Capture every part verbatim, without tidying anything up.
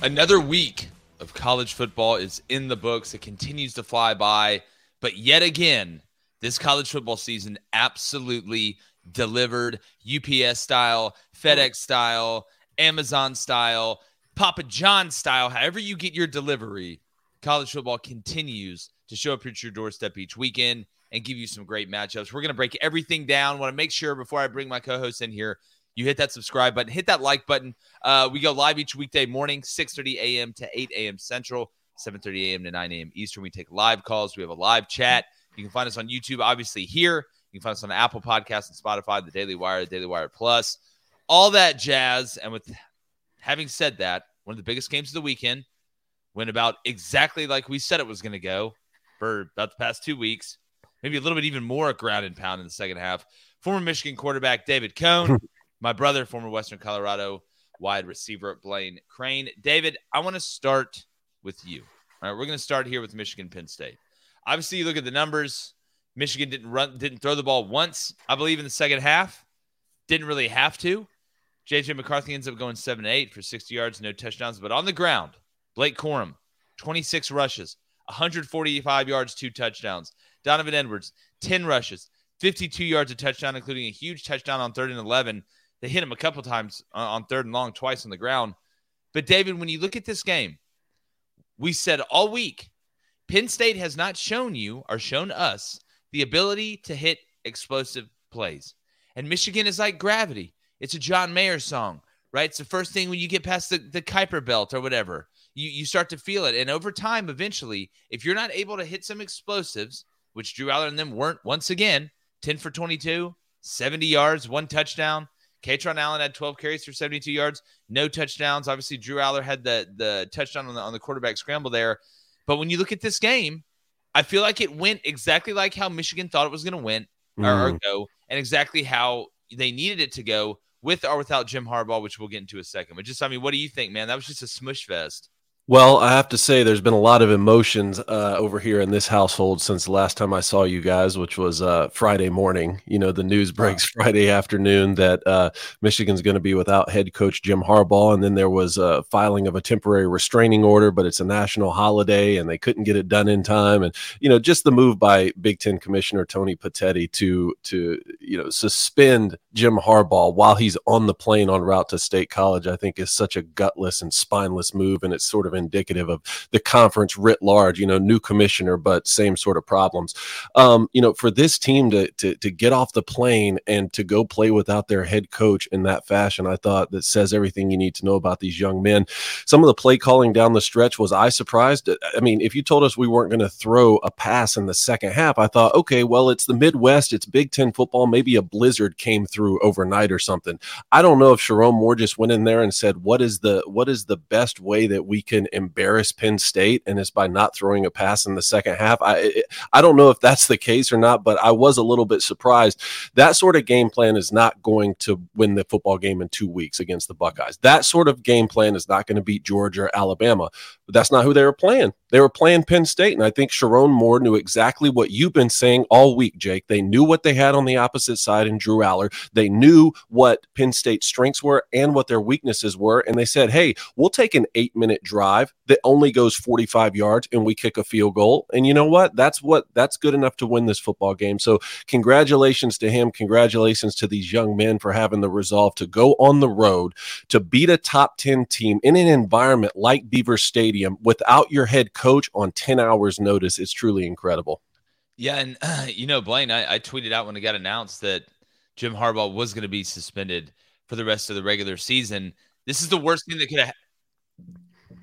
Another week of college football is in the books. It continues to fly by. But yet again, this college football season absolutely delivered. U P S style, FedEx style, Amazon style, Papa John style. However you get your delivery, college football continues to show up at your doorstep each weekend and give you some great matchups. We're going to break everything down. Want to make sure before I bring my co-host in here, you hit that subscribe button, hit that like button. Uh, we go live each weekday morning, six thirty a.m. to eight a.m. Central, seven thirty a.m. to nine a.m. Eastern. We take live calls. We have a live chat. You can find us on YouTube, obviously here. You can find us on Apple Podcasts and Spotify, The Daily Wire, The Daily Wire Plus, all that jazz. And with having said that, one of the biggest games of the weekend went about exactly like we said it was going to go for about the past two weeks, maybe a little bit even more ground and pound in the second half. Former Michigan quarterback David Cone. My brother, former Western Colorado wide receiver Blaine Crane. David, I want to start with you. All right, we're going to start here with Michigan-Penn State. Obviously, you look at the numbers. Michigan didn't run, didn't throw the ball once, I believe, in the second half. Didn't really have to. J J. McCarthy ends up going seven eight for sixty yards, no touchdowns. But on the ground, Blake Corum, twenty-six rushes, one forty-five yards, two touchdowns. Donovan Edwards, ten rushes, fifty-two yards, a touchdown, including a huge touchdown on third and eleven. They hit him a couple times on third and long, twice on the ground. But, David, when you look at this game, we said all week, Penn State has not shown you or shown us the ability to hit explosive plays. And Michigan is like gravity. It's a John Mayer song, right? It's the first thing when you get past the, the Kuiper belt or whatever. You, you start to feel it. And over time, eventually, if you're not able to hit some explosives, which Drew Allar and them weren't once again, ten for twenty-two, seventy yards, one touchdown. Katron Allen had twelve carries for seventy-two yards, no touchdowns. Obviously, Drew Allar had the the touchdown on the, on the quarterback scramble there. But when you look at this game, I feel like it went exactly like how Michigan thought it was going to win or, mm. or go, and exactly how they needed it to go with or without Jim Harbaugh, which we'll get into in a second. But just, I mean, what do you think, man? That was just a smush fest. Well, I have to say there's been a lot of emotions uh, over here in this household since the last time I saw you guys, which was uh, Friday morning. You know, the news breaks Friday afternoon that uh, Michigan's going to be without head coach Jim Harbaugh. And then there was a filing of a temporary restraining order, but it's a national holiday and they couldn't get it done in time. And, you know, just the move by Big Ten Commissioner Tony Petitti to, to you know, suspend Jim Harbaugh while he's on the plane en route to State College, I think is such a gutless and spineless move. And it's sort of indicative of the conference writ large, you know, new commissioner, but same sort of problems. Um, you know, for this team to, to to get off the plane and to go play without their head coach in that fashion, I thought that says everything you need to know about these young men. Some of the play calling down the stretch, was I surprised? I mean, if you told us we weren't going to throw a pass in the second half, I thought, okay, well, it's the Midwest, it's Big Ten football, maybe a blizzard came through overnight or something. I don't know if Sherrone Moore just went in there and said, what is the what is the best way that we can embarrass Penn State, and it's by not throwing a pass in the second half. I I don't know if that's the case or not, but I was a little bit surprised. That sort of game plan is not going to win the football game in two weeks against the Buckeyes. That sort of game plan is not going to beat Georgia or Alabama, but that's not who they were playing. They were playing Penn State, and I think Sherrone Moore knew exactly what you've been saying all week, Jake. They knew what they had on the opposite side in Drew Allar. They knew what Penn State's strengths were and what their weaknesses were, and they said, hey, we'll take an eight-minute drive that only goes forty-five yards, and we kick a field goal. And you know what? That's what that's good enough to win this football game. So congratulations to him. Congratulations to these young men for having the resolve to go on the road, to beat a top ten team in an environment like Beaver Stadium without your head coach. coach on ten hours notice. It's truly incredible. Yeah. And uh, you know, Blaine, I, I tweeted out when it got announced that Jim Harbaugh was going to be suspended for the rest of the regular season. This is the worst thing that could have,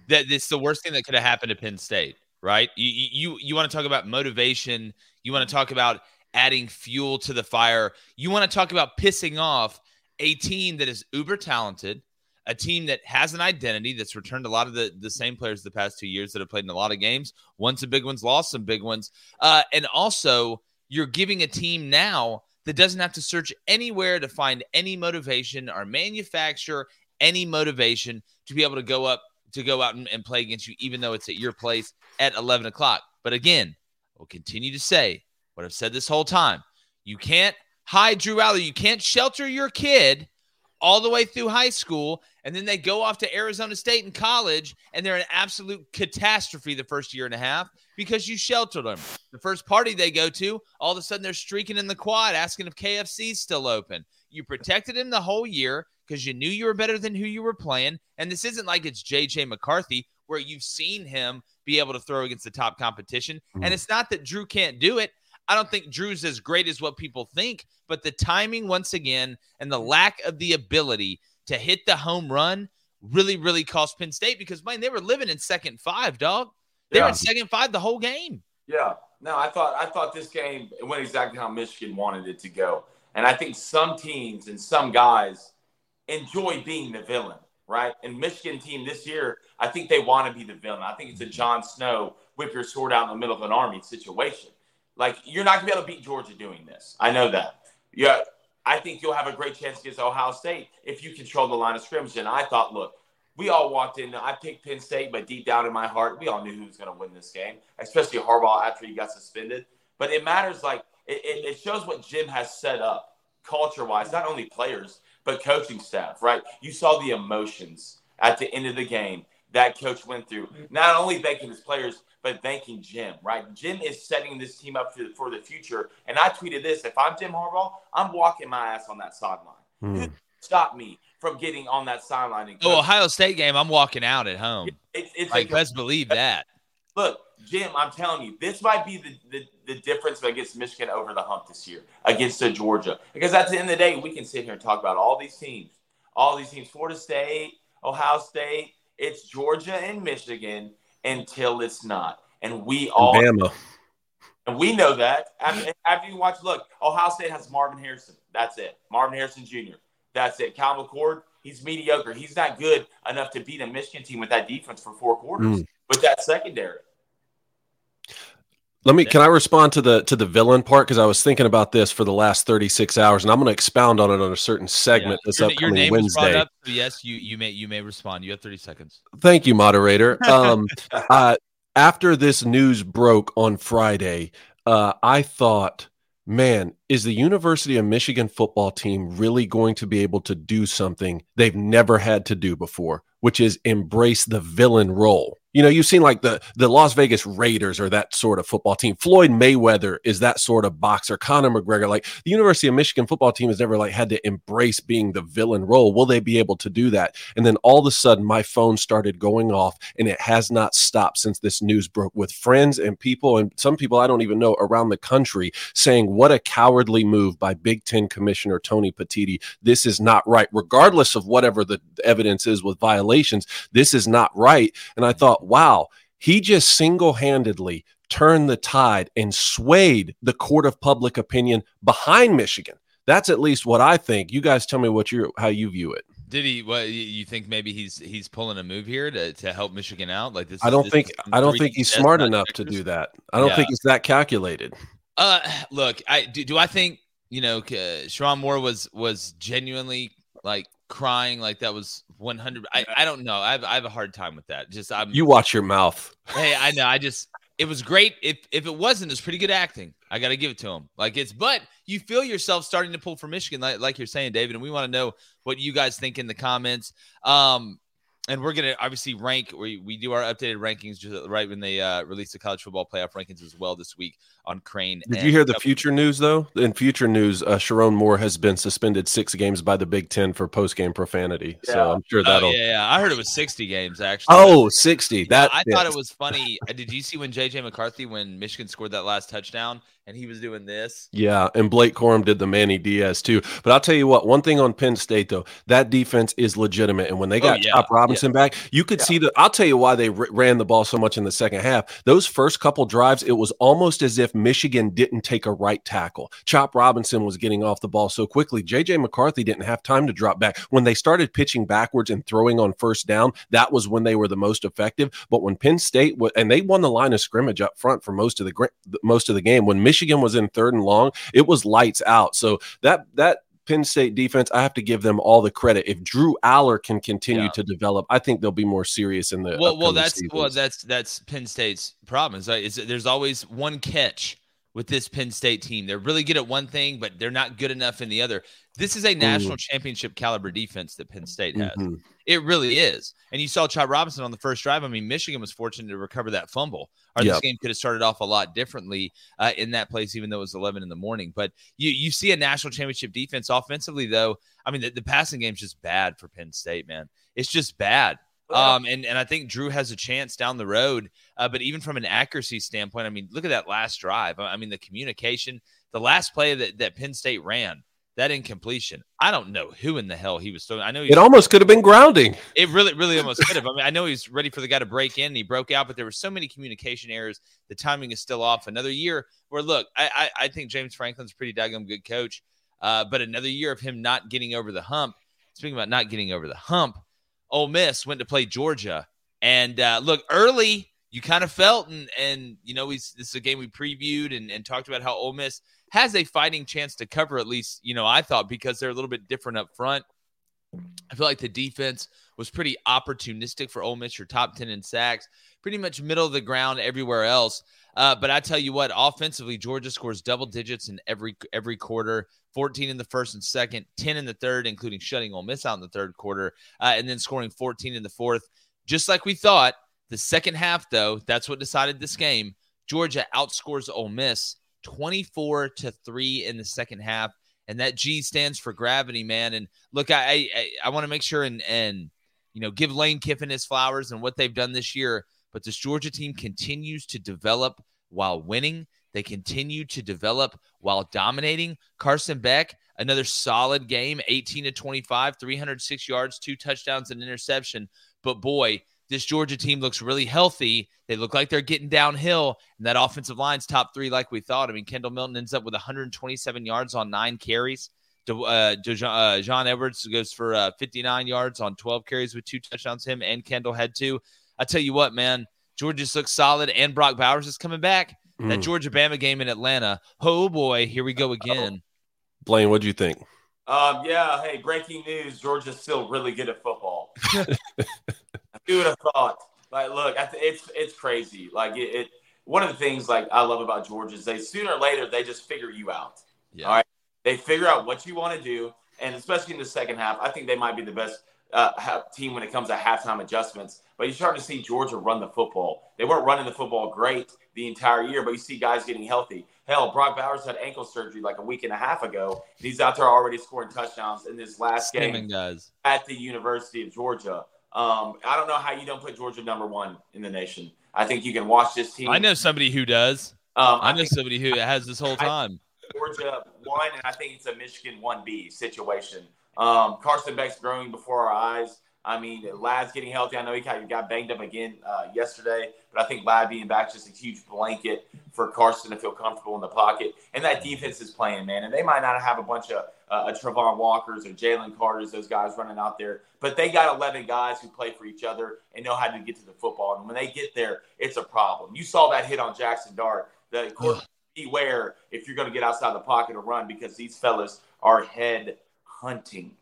that this, the worst thing that could have happened to Penn State, right? You, you, you want to talk about motivation. You want to talk about adding fuel to the fire. You want to talk about pissing off a team that is uber talented, a team that has an identity, that's returned a lot of the, the same players the past two years that have played in a lot of games, won some big ones, lost some big ones. Uh, and also, you're giving a team now that doesn't have to search anywhere to find any motivation or manufacture any motivation to be able to go up to go out and, and play against you, even though it's at your place at eleven o'clock. But again, I'll continue to say what I've said this whole time. You can't hide Drew Allar. You can't shelter your kid all the way through high school, and then they go off to Arizona State in college, and they're an absolute catastrophe the first year and a half because you sheltered them. The first party they go to, all of a sudden they're streaking in the quad, asking if K F C's still open. You protected him the whole year because you knew you were better than who you were playing, and this isn't like it's J J. McCarthy where you've seen him be able to throw against the top competition, and it's not that Drew can't do it. I don't think Drew's as great as what people think, but the timing, once again, and the lack of the ability to hit the home run really, really cost Penn State because, man, they were living in second five, dog. They yeah. were in second five the whole game. Yeah. No, I thought I thought this game went exactly how Michigan wanted it to go. And I think some teams and some guys enjoy being the villain, right? And Michigan team this year, I think they want to be the villain. I think it's a Jon Snow, whip your sword out in the middle of an army situation. Like, you're not going to be able to beat Georgia doing this. I know that. Yeah, I think you'll have a great chance against Ohio State if you control the line of scrimmage. And I thought, look, we all walked in. I picked Penn State, but deep down in my heart, we all knew who was going to win this game, especially Harbaugh after he got suspended. But it matters, like, it, it shows what Jim has set up culture-wise, not only players, but coaching staff, right? You saw the emotions at the end of the game that coach went through, not only thanking his players, but thanking Jim, right? Jim is setting this team up to, for the future. And I tweeted this, if I'm Jim Harbaugh, I'm walking my ass on that sideline. Mm. Who stopped me from getting on that sideline? Oh, Ohio State game, I'm walking out at home. It, it's like, let's believe that. Look, Jim, I'm telling you, this might be the, the, the difference against Michigan over the hump this year, against the Georgia. Because at the end of the day, we can sit here and talk about all these teams, all these teams, Florida State, Ohio State, it's Georgia and Michigan, until it's not. And we all Bama. And we know that. After, after you watch, look, Ohio State has Marvin Harrison. That's it. Marvin Harrison Junior That's it. Kyle McCord, he's mediocre. He's not good enough to beat a Michigan team with that defense for four quarters. Mm. With that secondary. Let me can I respond to the to the villain part? Because I was thinking about this for the last thirty-six hours, and I'm going to expound on it on a certain segment yeah. this your, upcoming your name Wednesday. Was brought up, so yes, you you may you may respond. You have thirty seconds. Thank you, moderator. Um, uh, after this news broke on Friday, uh, I thought, man, is the University of Michigan football team really going to be able to do something they've never had to do before, which is embrace the villain role? You know, you've seen like the, the Las Vegas Raiders or that sort of football team. Floyd Mayweather is that sort of boxer. Conor McGregor, like the University of Michigan football team has never like had to embrace being the villain role. Will they be able to do that? And then all of a sudden my phone started going off, and it has not stopped since this news broke, with friends and people and some people I don't even know around the country saying what a cowardly move by Big Ten Commissioner Tony Petitti. This is not right. Regardless of whatever the evidence is with violations, this is not right. And I thought, wow, he just single-handedly turned the tide and swayed the court of public opinion behind Michigan. That's at least what I think. You guys tell me what you how you view it. Did he? What you think? Maybe he's he's pulling a move here to, to help Michigan out. Like this. I don't this think I don't think he's smart enough to do that. I don't yeah. think he's that calculated. Uh, look, I do. Do I think you know? Uh, Sherrone Moore was was genuinely like crying, like that was one hundred. I, I don't know. I have, I have a hard time with that. Just I'm. You watch your mouth. Hey, I know. I just. It was great. If if it wasn't, it's was pretty good acting. I got to give it to him. Like it's. But you feel yourself starting to pull for Michigan, like like you're saying, David. And we want to know what you guys think in the comments. Um, and we're gonna obviously rank. We we do our updated rankings just right when they uh, release the college football playoff rankings as well this week on Crane. Did you hear the future news though? In future news, uh, Sherrone Moore has been suspended six games by the Big Ten for post-game profanity. Yeah. So I'm sure that'll. Oh, yeah, yeah, I heard it was sixty games actually. Oh, sixty. You that know, I is. thought it was funny. Did you see when J J McCarthy, when Michigan scored that last touchdown, and he was doing this? Yeah, and Blake Corum did the Manny Diaz too. But I'll tell you what, one thing on Penn State though, that defense is legitimate, and when they got oh, yeah. Chop Robinson yeah. back, you could yeah. see the. I'll tell you why they r- ran the ball so much in the second half. Those first couple drives, it was almost as if Michigan didn't take a right tackle. Chop Robinson was getting off the ball so quickly. J J McCarthy didn't have time to drop back. When they started pitching backwards and throwing on first down, that was when they were the most effective. But when Penn State was, and they won the line of scrimmage up front for most of the most of the game. When Michigan was in third and long, it was lights out. So that that Penn State defense, I have to give them all the credit. If Drew Allar can continue yeah. to develop, I think they'll be more serious in the well. Well, that's seasons. well, that's that's Penn State's problem. Is, is there's always one catch with this Penn State team. They're really good at one thing, but they're not good enough in the other. This is a national mm-hmm. championship caliber defense that Penn State has. Mm-hmm. It really is. And you saw Chop Robinson on the first drive. I mean, Michigan was fortunate to recover that fumble. Or yep. This game could have started off a lot differently uh, in that place, even though it was eleven in the morning. But you you see a national championship defense. Offensively, though, I mean, the, the passing game's just bad for Penn State, man. It's just bad. Um, and, and I think Drew has a chance down the road. Uh, but even from an accuracy standpoint, I mean, look at that last drive. I mean, the communication, the last play that, that Penn State ran, that incompletion. I don't know who in the hell he was throwing. I know he was, it almost could have been grounding. It really, really almost could have. I mean, I know he's ready for the guy to break in and he broke out, but there were so many communication errors. The timing is still off. Another year where, look, I, I, I think James Franklin's a pretty daggum good coach. Uh, but another year of him not getting over the hump. Speaking about not getting over the hump, Ole Miss went to play Georgia, and uh, look, early you kind of felt, and and you know, he's, this is a game we previewed and, and talked about how Ole Miss has a fighting chance to cover, at least, you know, I thought, because they're a little bit different up front. I feel like the defense was pretty opportunistic for Ole Miss, your top ten in sacks, pretty much middle of the ground everywhere else. Uh, but I tell you what, offensively, Georgia scores double digits in every every quarter, fourteen in the first and second, ten in the third, including shutting Ole Miss out in the third quarter, uh, and then scoring fourteen in the fourth. Just like we thought, the second half, though, that's what decided this game. Georgia outscores Ole Miss twenty-four to three in the second half. And that G stands for gravity, man. And look, I I, I want to make sure and, and you know, give Lane Kiffin his flowers and what they've done this year. But this Georgia team continues to develop while winning. They continue to develop while dominating. Carson Beck, another solid game, eighteen to twenty-five, three hundred six yards, two touchdowns, and interception. But boy, this Georgia team looks really healthy. They look like they're getting downhill, and that offensive line's top three like we thought. I mean, Kendall Milton ends up with one hundred twenty-seven yards on nine carries. De, uh, De, uh, John Edwards goes for uh, fifty-nine yards on twelve carries with two touchdowns. Him and Kendall had two. I tell you what, man, Georgia just looks solid, and Brock Bowers is coming back. Mm. That Georgia-Bama game in Atlanta, oh, boy, here we go again. Oh. Blaine, what do you think? Um, yeah, hey, breaking news, Georgia's still really good at football. Who would have thought? Like, look, it's it's crazy. Like, it, it. One of the things, like, I love about Georgia is they sooner or later they just figure you out. Yeah. All right, they figure out what you want to do, and especially in the second half, I think they might be the best uh, team when it comes to halftime adjustments. But you start to see Georgia run the football. They weren't running the football great the entire year, but you see guys getting healthy. Hell, Brock Bowers had ankle surgery like a week and a half ago, and he's out there already scoring touchdowns in this last game guys. at the University of Georgia. Um, I don't know how you don't put Georgia number one in the nation. I think you can watch this team. I know somebody who does. Um, I, I know think, somebody who has this whole time. Georgia one, and I think it's a Michigan one B situation. Um, Carson Beck's growing before our eyes. I mean, Lad's getting healthy. I know he got banged up again uh, yesterday, but I think Ladd being back just a huge blanket for Carson to feel comfortable in the pocket. And that defense is playing, man. And they might not have a bunch of uh, Trevon Walkers or Jalen Carters, those guys running out there, but they got eleven guys who play for each other and know how to get to the football. And when they get there, it's a problem. You saw that hit on Jackson Dart. The court, beware if you're going to get outside the pocket or run, because these fellas are head hunting.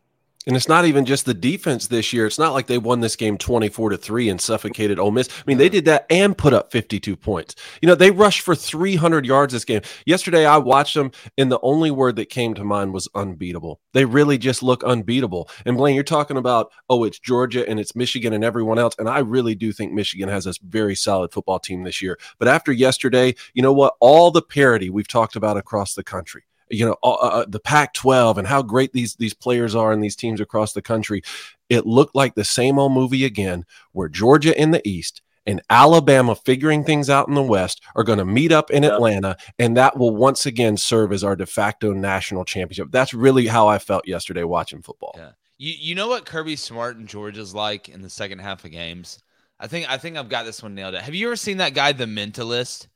And it's not even just the defense this year. It's not like they won this game twenty-four to three and suffocated Ole Miss. I mean, they did that and put up fifty-two points. You know, they rushed for three hundred yards this game. Yesterday, I watched them, and the only word that came to mind was unbeatable. They really just look unbeatable. And, Blaine, you're talking about, oh, it's Georgia and it's Michigan and everyone else, and I really do think Michigan has a very solid football team this year. But after yesterday, you know what? All the parity we've talked about across the country, you know, uh, the Pac twelve and how great these these players are and these teams across the country. It looked like the same old movie again, where Georgia in the East and Alabama figuring things out in the West are going to meet up in Atlanta, and that will once again serve as our de facto national championship. That's really how I felt yesterday watching football. Yeah. You you know what Kirby Smart and Georgia's like in the second half of games? I think, I think I've got this one nailed out. Have you ever seen that guy, The Mentalist,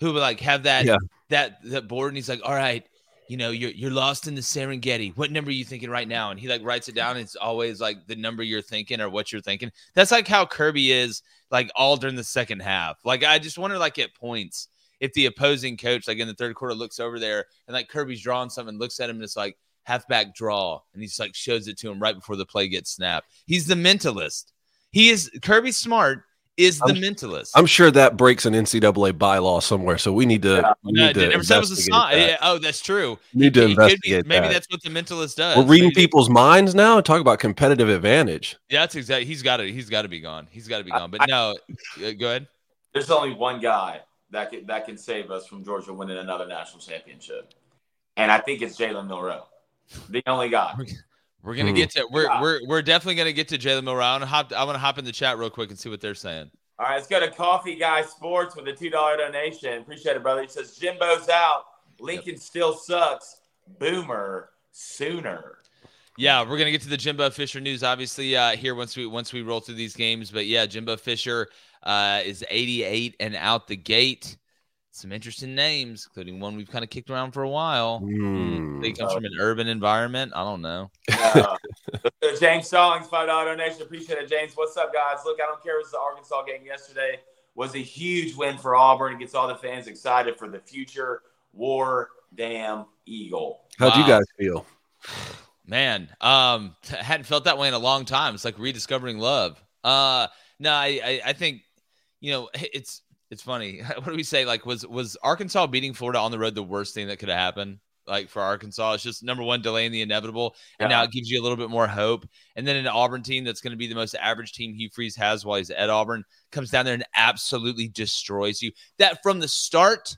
who would like have that, yeah. that, that board, and he's like, all right, you know, you're you're lost in the Serengeti. What number are you thinking right now? And he like writes it down. And it's always like the number you're thinking or what you're thinking. That's like how Kirby is like all during the second half. Like, I just wonder, like, at points, if the opposing coach, like in the third quarter, looks over there and like Kirby's drawing something, looks at him, and it's like halfback draw. And he's like shows it to him right before the play gets snapped. He's The Mentalist. He is Kirby Smart is the I'm, mentalist. I'm sure that breaks an N C double A bylaw somewhere, so we need to. Yeah. We need no, to that was a sign. That. Oh, that's true. We need it, to it investigate. Be, maybe that. that's what the mentalist does. We're reading maybe people's minds now. Talk about competitive advantage. Yeah, that's exactly. He's got to. He's got to be gone. He's got to be gone. But I, no, I, go ahead. There's only one guy that can, that can save us from Georgia winning another national championship, and I think it's Jalen Milroe, the only guy. We're gonna mm. get to we're we're we're definitely gonna get to Jalen Milroe. I want to hop I want to hop in the chat real quick and see what they're saying. All right, let's go to Coffee Guy Sports with a two dollar donation. Appreciate it, brother. He says Jimbo's out. Lincoln yep. still sucks. Boomer sooner. Yeah, we're gonna get to the Jimbo Fisher news obviously uh, here once we once we roll through these games. But yeah, Jimbo Fisher uh, is eighty-eight and out the gate. Some interesting names, including one we've kind of kicked around for a while. Mm. They come from an urban environment. I don't know. Uh, James Stallings, five dollar donation. Appreciate it, James. What's up, guys? Look, I don't care. It was the Arkansas game yesterday. Was a huge win for Auburn. It gets all the fans excited for the future. War damn Eagle. How'd wow. you guys feel? Man, um, hadn't felt that way in a long time. It's like rediscovering love. Uh, no, I, I, I think, you know, it's, It's funny. What do we say? Like, was was Arkansas beating Florida on the road the worst thing that could have happened? Like, for Arkansas, it's just, number one, delaying the inevitable, and yeah. now it gives you a little bit more hope. And then an Auburn team that's going to be the most average team Hugh Freeze has while he's at Auburn comes down there and absolutely destroys you. That from the start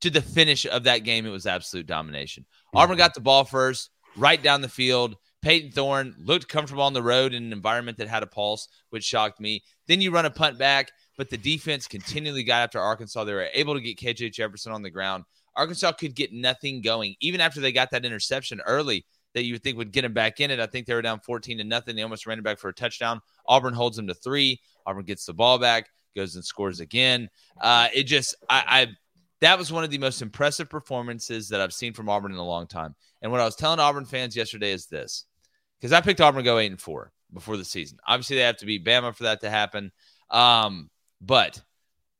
to the finish of that game, it was absolute domination. Mm-hmm. Auburn got the ball first, right down the field. Peyton Thorne looked comfortable on the road in an environment that had a pulse, which shocked me. Then you run a punt back. But the defense continually got after Arkansas. They were able to get K J Jefferson on the ground. Arkansas could get nothing going. Even after they got that interception early that you would think would get them back in it, I think they were down fourteen to nothing. They almost ran it back for a touchdown. Auburn holds them to three. Auburn gets the ball back, goes and scores again. Uh, it just – I, I that was one of the most impressive performances that I've seen from Auburn in a long time. And what I was telling Auburn fans yesterday is this, because I picked Auburn to go eight and four before the season. Obviously, they have to beat Bama for that to happen. Um, But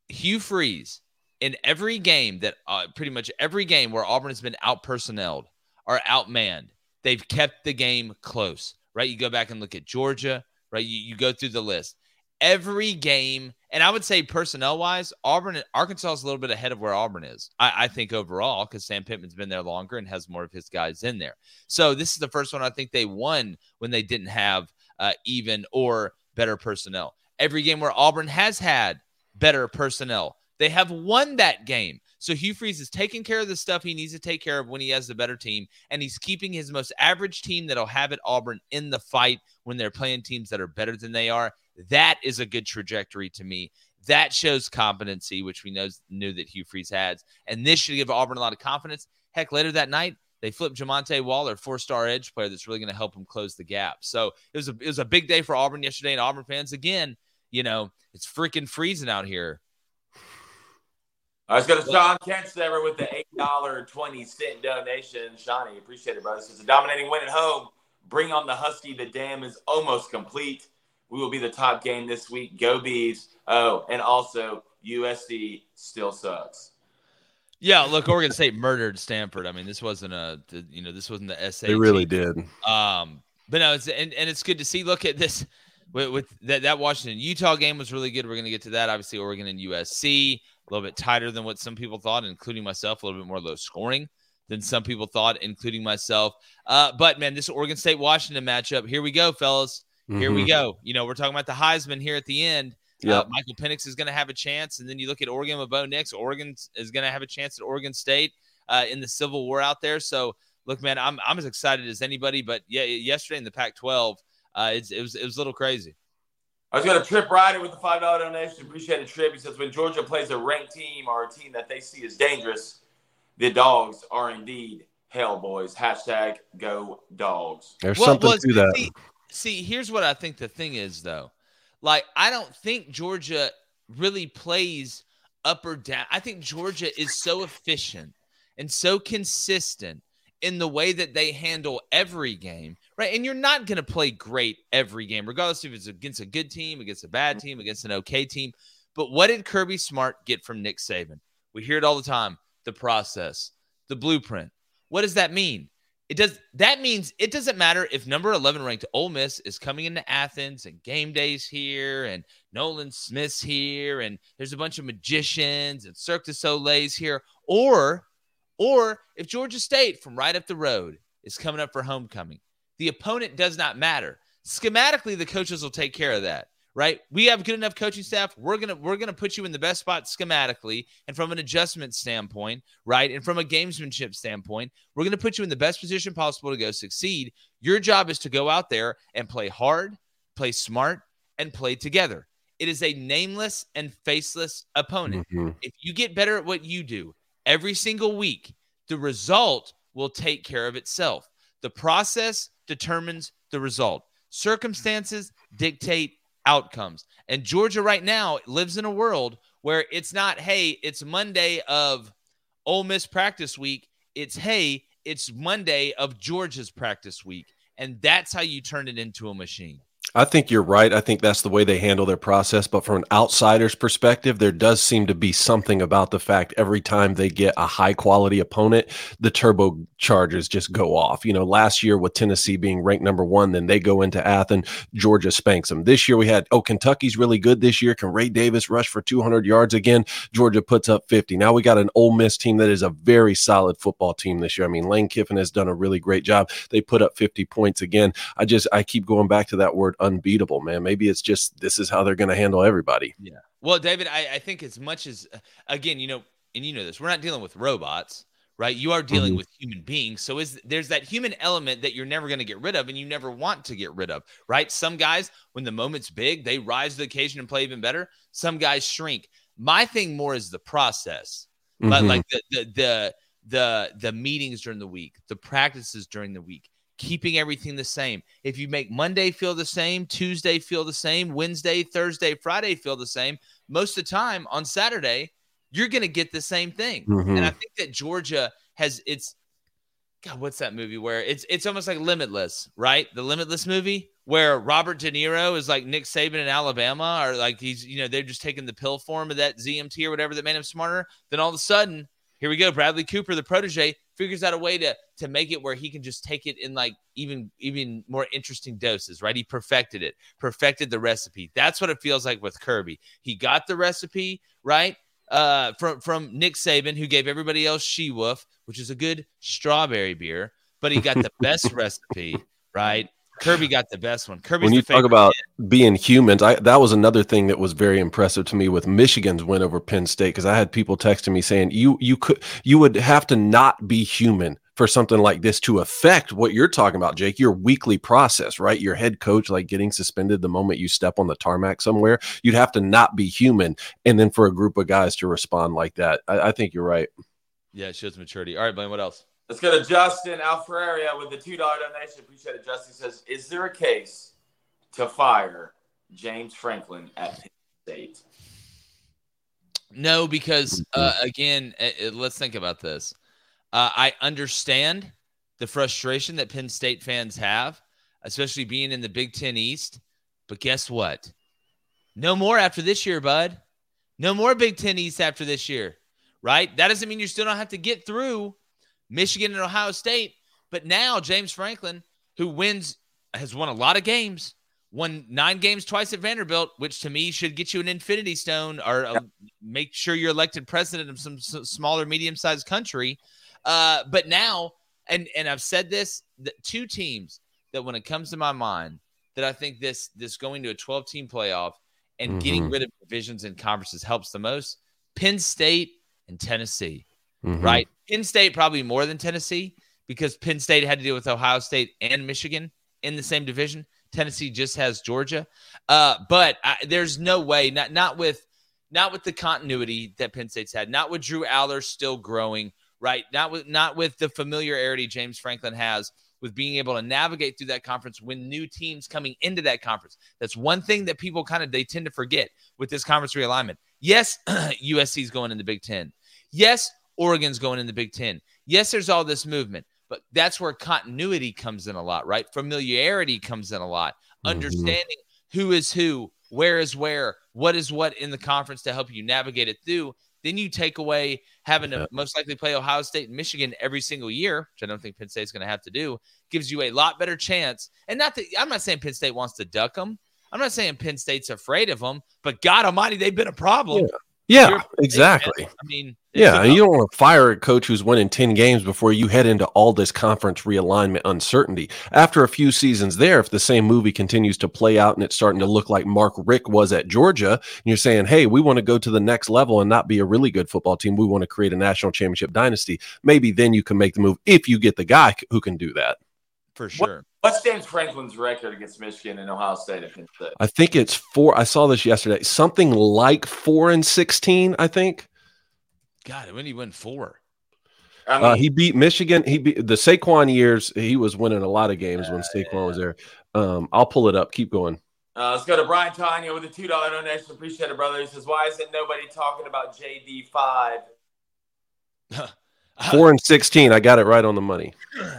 Hugh Freeze, in every game that uh, pretty much every game where Auburn has been out-personneled or outmanned, they've kept the game close, right? You go back and look at Georgia, right? You, you go through the list. Every game, and I would say personnel-wise, Auburn, Arkansas is a little bit ahead of where Auburn is, I, I think, overall, because Sam Pittman's been there longer and has more of his guys in there. So this is the first one I think they won when they didn't have uh, even or better personnel. Every game where Auburn has had better personnel, they have won that game. So Hugh Freeze is taking care of the stuff he needs to take care of when he has the better team, and he's keeping his most average team that'll have at Auburn in the fight when they're playing teams that are better than they are. That is a good trajectory to me. That shows competency, which we knows, knew that Hugh Freeze has, and this should give Auburn a lot of confidence. Heck, later that night, they flipped Jamonte Waller, four-star edge player that's really going to help him close the gap. So it was a, it was a big day for Auburn yesterday, and Auburn fans, again, you know, it's freaking freezing out here. I was going to Sean Kentsnever with the eight dollars and twenty cents donation. Shawnee, appreciate it, brother. It's a dominating win at home. Bring on the Husky. The dam is almost complete. We will be the top game this week. Go Bees. Oh, and also U S C still sucks. Yeah, look, Oregon State murdered Stanford. I mean, this wasn't a, you know, this wasn't the S A T. They really did. Um, but no, it's and, and it's good to see. Look at this. With, with that, that Washington-Utah game was really good. We're going to get to that. Obviously, Oregon and U S C, a little bit tighter than what some people thought, including myself, a little bit more low-scoring than some people thought, including myself. Uh, but, man, this Oregon State-Washington matchup, here we go, fellas. Here mm-hmm. we go. You know, we're talking about the Heisman here at the end. Yep. Uh, Michael Penix is going to have a chance, and then you look at Oregon with Bo Nix. Oregon is going to have a chance at Oregon State uh, in the Civil War out there. So, look, man, I'm I'm as excited as anybody. But, yeah, yesterday in the Pac twelve, Uh, it's, it was it was a little crazy. I was going to Trip Ryder with the five dollar donation. Appreciate it, Trip. He says, when Georgia plays a ranked team or a team that they see as dangerous, the dogs are indeed hell boys. Hashtag go dogs. There's well, something well, to that. See, see, here's what I think the thing is, though. Like, I don't think Georgia really plays up or down. I think Georgia is so efficient and so consistent in the way that they handle every game, right? And you're not going to play great every game, regardless if it's against a good team, against a bad team, against an okay team. But what did Kirby Smart get from Nick Saban? We hear it all the time, the process, the blueprint. What does that mean? It does. That means it doesn't matter if number eleven ranked Ole Miss is coming into Athens and game days here and Nolan Smith's here and there's a bunch of magicians and Cirque du Soleil's here. Or, or if Georgia State from right up the road is coming up for homecoming, the opponent does not matter. Schematically, the coaches will take care of that, right? We have good enough coaching staff. We're gonna we're gonna put you in the best spot schematically and from an adjustment standpoint, right? And from a gamesmanship standpoint, we're gonna put you in the best position possible to go succeed. Your job is to go out there and play hard, play smart, and play together. It is a nameless and faceless opponent. Mm-hmm. If you get better at what you do every single week, the result will take care of itself. The process determines the result. Circumstances dictate outcomes. And Georgia right now lives in a world where it's not, hey, it's Monday of Ole Miss practice week. It's, hey, it's Monday of Georgia's practice week. And that's how you turn it into a machine. I think you're right. I think that's the way they handle their process. But from an outsider's perspective, there does seem to be something about the fact every time they get a high-quality opponent, the turbochargers just go off. You know, last year with Tennessee being ranked number one, then they go into Athens, Georgia spanks them. This year we had, oh, Kentucky's really good this year. Can Ray Davis rush for two hundred yards again? Georgia puts up fifty. Now we got an Ole Miss team that is a very solid football team this year. I mean, Lane Kiffin has done a really great job. They put up fifty points again. I just I keep going back to that word unbeatable, man. Maybe it's just this is how they're going to handle everybody. Yeah. Well, David, I, I think as much as, uh, again, you know, and you know this, we're not dealing with robots, right? You are dealing mm-hmm. with human beings. So is there's that human element that you're never going to get rid of and you never want to get rid of, right? Some guys, when the moment's big, they rise to the occasion and play even better. Some guys shrink. My thing more is the process, mm-hmm. but like the, the, the, the, the meetings during the week, the practices during the week, keeping everything the same. If you make Monday feel the same, Tuesday feel the same, Wednesday, Thursday, Friday feel the same, most of the time on Saturday, you're going to get the same thing. Mm-hmm. And I think that Georgia has it's God, what's that movie where it's it's almost like Limitless, right? The Limitless movie where Robert De Niro is like Nick Saban in Alabama, or like he's, you know, they're just taking the pill form of that Z M T or whatever that made him smarter. Then all of a sudden, here we go, Bradley Cooper, the protege, figures out a way to to make it where he can just take it in like even even more interesting doses, right? He perfected it, perfected the recipe. That's what it feels like with Kirby. He got the recipe, right, uh, from, from Nick Saban, who gave everybody else She-Wolf, which is a good strawberry beer, but he got the best recipe, right? Kirby got the best one. Kirby's when you talk about man. being humans, I, that was another thing that was very impressive to me with Michigan's win over Penn State, because I had people texting me saying you you could you would have to not be human for something like this to affect what you're talking about, Jake, your weekly process, right? Your head coach, like getting suspended the moment you step on the tarmac somewhere, you'd have to not be human. And then for a group of guys to respond like that, I, I think you're right. Yeah, it shows maturity. All right, Blaine, what else? Let's go to Justin Alfreria with the two dollars donation. Appreciate it. Justin says, is there a case to fire James Franklin at Penn State? No, because, uh, again, it, it, let's think about this. Uh, I understand the frustration that Penn State fans have, especially being in the Big Ten East. But guess what? No more after this year, bud. No more Big Ten East after this year, right? That doesn't mean you still don't have to get through Michigan and Ohio State, but now James Franklin, who wins, has won a lot of games, won nine games twice at Vanderbilt, which to me should get you an Infinity Stone or a, make sure you're elected president of some, some smaller, medium-sized country. Uh, but now, and and I've said this, the two teams that when it comes to my mind that I think this this going to a twelve-team playoff and mm-hmm. getting rid of divisions and conferences helps the most, Penn State and Tennessee. Mm-hmm. Right. Penn State probably more than Tennessee because Penn State had to deal with Ohio State and Michigan in the same division. Tennessee just has Georgia. Uh, but I, there's no way, not not with not with the continuity that Penn State's had, not with Drew Allar still growing, right? Not with not with the familiarity James Franklin has with being able to navigate through that conference when new teams coming into that conference. That's one thing that people kind of they tend to forget with this conference realignment. Yes, U S C's going in the Big Ten. Yes, Oregon's going in the Big Ten. Yes, there's all this movement, but that's where continuity comes in a lot, right? Familiarity comes in a lot. Mm-hmm. Understanding who is who, where is where, what is what in the conference to help you navigate it through. Then you take away having to most likely play Ohio State and Michigan every single year, which I don't think Penn State's going to have to do, gives you a lot better chance. And not that I'm not saying Penn State wants to duck them. I'm not saying Penn State's afraid of them, but God almighty, they've been a problem. Yeah. Yeah, exactly. I mean, yeah, you don't want to fire a coach who's winning ten games before you head into all this conference realignment uncertainty. After a few seasons there, if the same movie continues to play out and it's starting to look like Mark Richt was at Georgia, and you're saying, hey, we want to go to the next level and not be a really good football team. We want to create a national championship dynasty. Maybe then you can make the move if you get the guy who can do that. For sure. What, what's Dan Franklin's record against Michigan and Ohio State? I think it's four. I saw this yesterday. Something like four and sixteen. I think. God, when he went four, I mean, uh, he beat Michigan. He beat the Saquon years. He was winning a lot of games uh, when Saquon yeah. was there. Um, I'll pull it up. Keep going. Uh, let's go to Brian Tanya with a two dollar donation. Appreciate it, brother. He says, "Why isn't nobody talking about J D five?" Four and sixteen. I got it right on the money.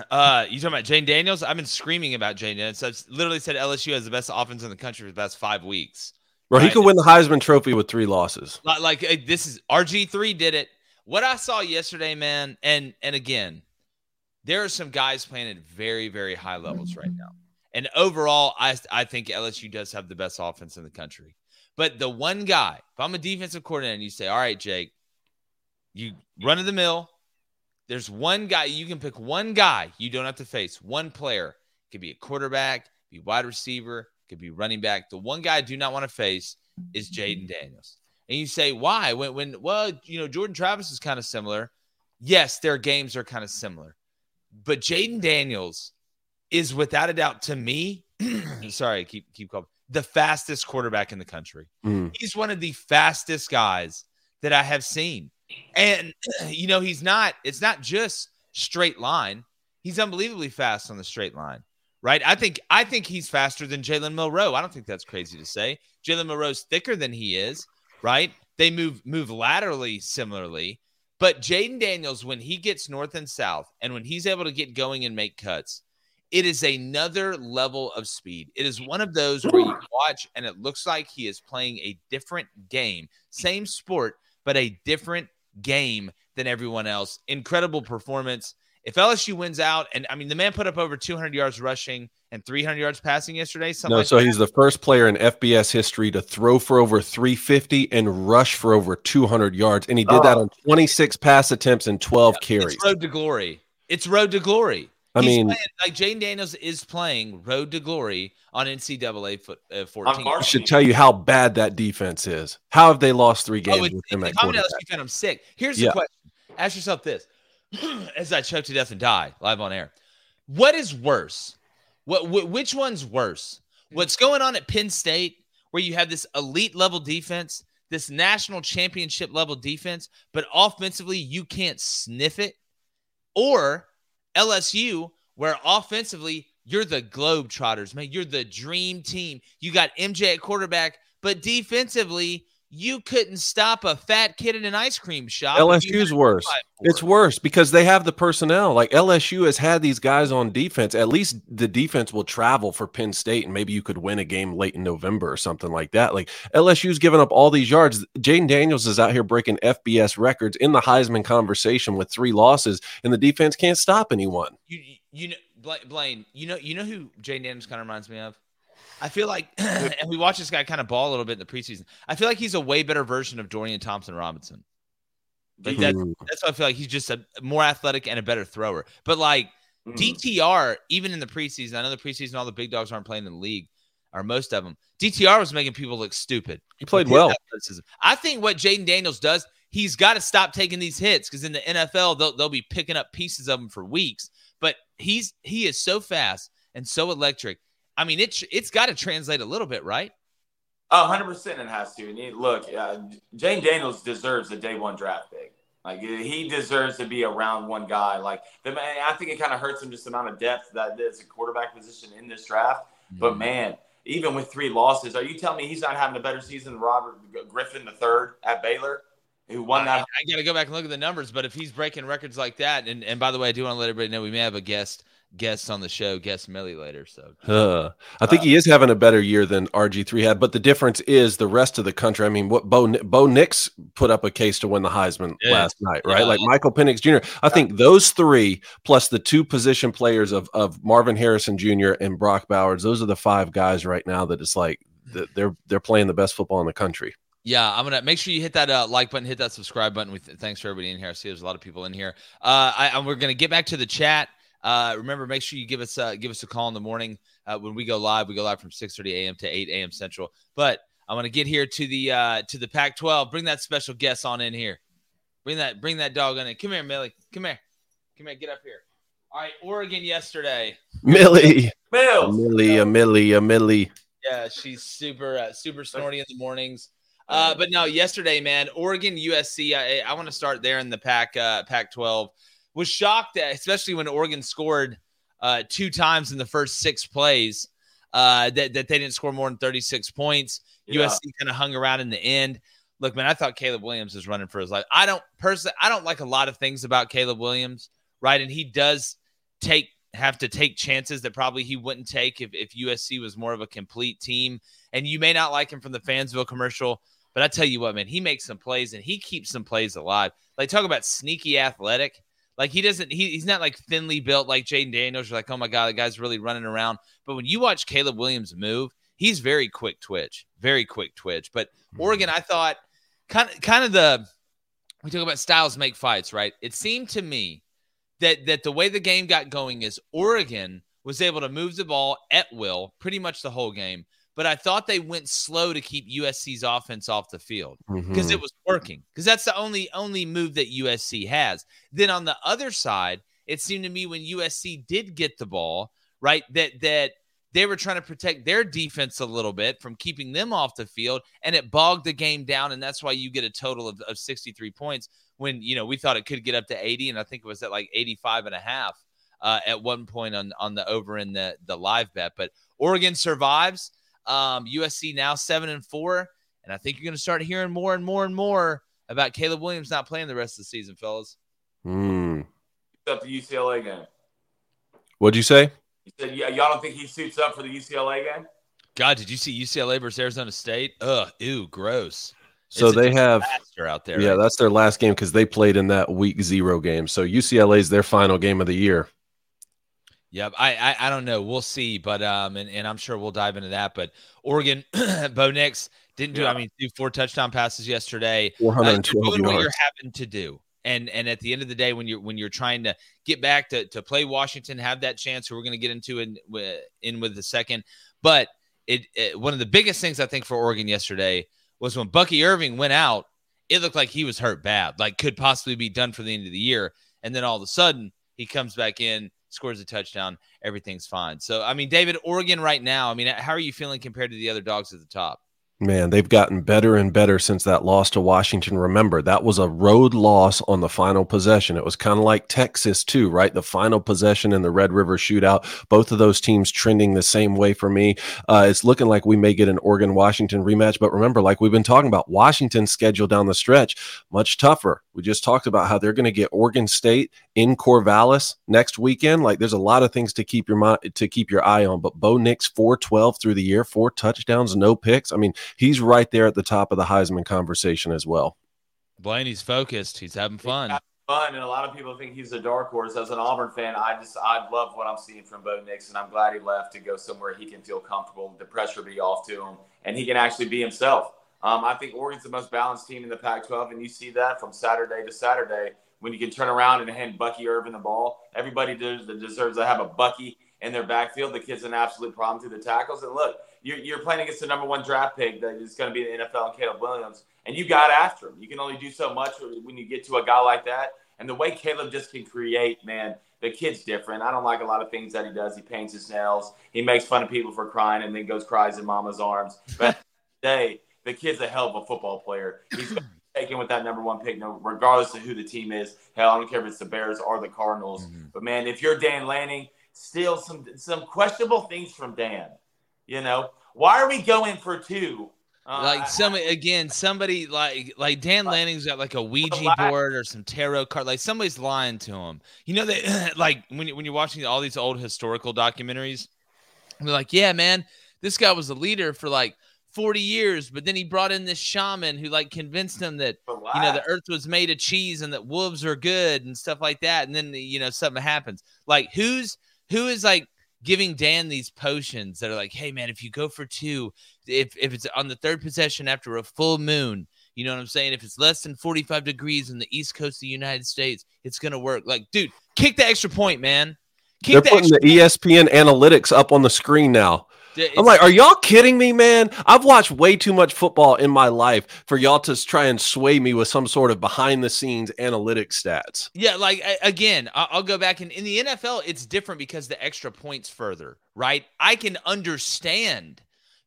Uh, you talking about Jayden Daniels? I've been screaming about Jayden Daniels. I've literally said L S U has the best offense in the country for the past five weeks. Bro, right? He could win the Heisman Trophy with three losses. Like, like this is R G three did it. What I saw yesterday, man, and and again, there are some guys playing at very, very high levels right now. And overall, I I think L S U does have the best offense in the country. But the one guy, if I'm a defensive coordinator, and you say, all right, Jake, you run of the mill. There's one guy, you can pick one guy you don't have to face, one player. It could be a quarterback, be wide receiver, could be running back. The one guy I do not want to face is Jayden Daniels. And you say, why? When, when, well, you know, Jordan Travis is kind of similar. Yes, their games are kind of similar. But Jayden Daniels is without a doubt to me, sorry, I keep, keep calling, the fastest quarterback in the country. Mm. He's one of the fastest guys that I have seen. And, you know, he's not, it's not just straight line. He's unbelievably fast on the straight line, right? I think, I think he's faster than Jalen Milroe. I don't think that's crazy to say. Jalen Milroe's thicker than he is, right? They move, move laterally similarly, but Jayden Daniels, when he gets north and south and when he's able to get going and make cuts, it is another level of speed. It is one of those where you watch and it looks like he is playing a different game, same sport, but a different game than everyone else. Incredible performance. If L S U wins out, and I mean, the man put up over two hundred yards rushing and three hundred yards passing yesterday. No, like so that. He's the first player in F B S history to throw for over three hundred fifty and rush for over two hundred yards, and he did oh. that on twenty-six pass attempts and twelve yeah, carries. It's road to glory. It's road to glory. I He's mean, playing, like Jayden Daniels is playing road to glory on N C double A foot, uh, fourteen. I should tell you how bad that defense is. How have they lost three games? Oh, it, with them at quarterback? I'm sick. Here's yeah. the question. Ask yourself this: as I choke to death and die live on air, what is worse? What wh- which one's worse? What's going on at Penn State, where you have this elite level defense, this national championship level defense, but offensively you can't sniff it, or L S U, where offensively you're the Globetrotters, man. You're the dream team. You got M J at quarterback, but defensively you couldn't stop a fat kid in an ice cream shop. L S U's worse. It's worse because they have the personnel. Like L S U has had these guys on defense. At least the defense will travel for Penn State, and maybe you could win a game late in November or something like that. Like L S U's giving up all these yards. Jayden Daniels is out here breaking F B S records in the Heisman conversation with three losses, and the defense can't stop anyone. You, you know, Blaine. You know, you know who Jayden Daniels kind of reminds me of. I feel like, and we watched this guy kind of ball a little bit in the preseason. I feel like he's a way better version of Dorian Thompson-Robinson. Like that's, that's why I feel like he's just a more athletic and a better thrower. But like D T R, even in the preseason, I know the preseason, all the big dogs aren't playing in the league, or most of them. D T R was making people look stupid. He played well. I think what Jayden Daniels does, he's got to stop taking these hits because in the N F L, they'll, they'll be picking up pieces of them for weeks. But he's he is so fast and so electric. I mean, it, it's got to translate a little bit, right? Oh, one hundred percent it has to. And you, look, uh, Jayden Daniels deserves a day one draft pick. Like, he deserves to be a round one guy. Like, the, I think it kind of hurts him just the amount of depth that there's a quarterback position in this draft. Mm-hmm. But, man, even with three losses, are you telling me he's not having a better season than Robert Griffin the third at Baylor? Who won that? I, I got to go back and look at the numbers. But if he's breaking records like that, and, and by the way, I do want to let everybody know we may have a guest guests on the show, guest Millie later. So uh, I think uh, he is having a better year than R G three had, but the difference is the rest of the country. I mean, what Bo Bo Nix put up a case to win the Heisman yeah. last night, right? Yeah. Like Michael Penix Junior I yeah. think those three plus the two position players of of Marvin Harrison Junior and Brock Bowers, those are the five guys right now that it's like they're they're playing the best football in the country. Yeah, I'm going to make sure you hit that uh, like button, hit that subscribe button. We th- thanks for everybody in here. I see there's a lot of people in here. Uh, I, I, we're going to get back to the chat. Uh, remember, make sure you give us uh, give us a call in the morning uh, when we go live. We go live from six thirty a.m. to eight a.m. Central. But I'm going to get here to the uh, to the Pac twelve. Bring that special guest on in here. Bring that bring that dog on in. Come here, Millie. Come here. Come here. Get up here. All right, Oregon yesterday. Millie. Millie. Millie. A Millie. A Millie. Yeah, she's super uh, super snorty in the mornings. Uh, but no, yesterday, man, Oregon, U S C, I, I want to start there in the Pac, uh, Pac twelve. Was shocked, at, especially when Oregon scored uh, two times in the first six plays, uh, that, that they didn't score more than thirty-six points. Yeah. U S C kind of hung around in the end. Look, man, I thought Caleb Williams was running for his life. I don't personally, I don't like a lot of things about Caleb Williams, right? And he does take have to take chances that probably he wouldn't take if, if U S C was more of a complete team. And you may not like him from the Fansville commercial, but I tell you what, man, he makes some plays and he keeps some plays alive. Like, talk about sneaky athletic. Like, he doesn't, he, he's not like thinly built like Jayden Daniels. You're like, oh my God, the guy's really running around. But when you watch Caleb Williams move, he's very quick twitch, very quick twitch. But Oregon, I thought, kind of, kind of the, we talk about styles make fights, right? It seemed to me that, that the way the game got going is Oregon was able to move the ball at will pretty much the whole game. But I thought they went slow to keep U S C's offense off the field because mm-hmm. it was working. Because that's the only only move that U S C has. Then on the other side, it seemed to me when U S C did get the ball, right, that that they were trying to protect their defense a little bit from keeping them off the field, and it bogged the game down, and that's why you get a total of, of sixty-three points when, you know, we thought it could get up to eighty, and I think it was at like eighty-five and a half uh, at one point on, on the over in the, the live bet. But Oregon survives. Um, U S C now seven and four, and I think you're going to start hearing more and more and more about Caleb Williams not playing the rest of the season, fellas. Mm. Except the U C L A game. What'd you say? You said yeah, y'all don't think he suits up for the U C L A game? God, did you see U C L A versus Arizona State? Ugh, ew, gross. So it's they have out there. Yeah, right? That's their last game because they played in that week zero game. So U C L A's their final game of the year. Yep, I, I I don't know. We'll see, but um, and, and I'm sure we'll dive into that. But Oregon, Bo Nix didn't do. Yeah. I mean, do four touchdown passes yesterday. four hundred twelve uh, doing yards. What you're having to do, and and at the end of the day, when you're when you're trying to get back to to play Washington, have that chance, who we're going to get into in in with a second. But it, it one of the biggest things I think for Oregon yesterday was when Bucky Irving went out. It looked like he was hurt bad, like could possibly be done for the end of the year, and then all of a sudden he comes back in. Scores a touchdown, everything's fine. So, I mean, David, Oregon right now, I mean, how are you feeling compared to the other dogs at the top? Man, they've gotten better and better since that loss to Washington. Remember, that was a road loss on the final possession. It was kind of like Texas too, right? The final possession and the Red River Shootout, both of those teams trending the same way for me. Uh, it's looking like we may get an Oregon-Washington rematch, but remember, like we've been talking about, Washington's schedule down the stretch, much tougher. We just talked about how they're going to get Oregon State in Corvallis next weekend. Like, there's a lot of things to keep your mind, to keep your eye on, but Bo Nix, four twelve through the year, four touchdowns, no picks. I mean, he's right there at the top of the Heisman conversation as well. Blaney's focused. He's having fun. He's fun, and a lot of people think he's a dark horse. As an Auburn fan, I just I love what I'm seeing from Bo Nix, and I'm glad he left to go somewhere he can feel comfortable. The pressure will be off to him, and he can actually be himself. Um, I think Oregon's the most balanced team in the Pac twelve, and you see that from Saturday to Saturday when you can turn around and hand Bucky Irving the ball. Everybody does, that deserves to have a Bucky in their backfield. The kid's an absolute problem through the tackles, and look, you're playing against the number one draft pick that is going to be in the N F L, Caleb Williams, and you got after him. You can only do so much when you get to a guy like that. And the way Caleb just can create, man, the kid's different. I don't like a lot of things that he does. He paints his nails. He makes fun of people for crying and then goes cries in mama's arms. But today, the kid's a hell of a football player. He's going to be taken with that number one pick, regardless of who the team is. Hell, I don't care if it's the Bears or the Cardinals. Mm-hmm. But, man, if you're Dan Lanning, still some some questionable things from Dan. You know, why are we going for two Uh, like some again, somebody like like Dan Lanning's got like a Ouija board or some tarot card. Like somebody's lying to him. You know that like when you, when you're watching all these old historical documentaries, they're like, yeah, man, this guy was a leader for like forty years, but then he brought in this shaman who like convinced him that you know the earth was made of cheese and that wolves are good and stuff like that. And then you know something happens. Like who's who is like giving Dan these potions that are like, hey, man, if you go for two, if if it's on the third possession after a full moon, you know what I'm saying? If it's less than forty-five degrees on the east coast of the United States, it's going to work. Like, dude, kick the extra point, man. Kick They're the putting the E S P N point. Analytics up on the screen now. It's, I'm like, are y'all kidding me, man? I've watched way too much football in my life for y'all to try and sway me with some sort of behind-the-scenes analytic stats. Yeah, like, again, I'll go back. And in the N F L, it's different because the extra point's further, right? I can understand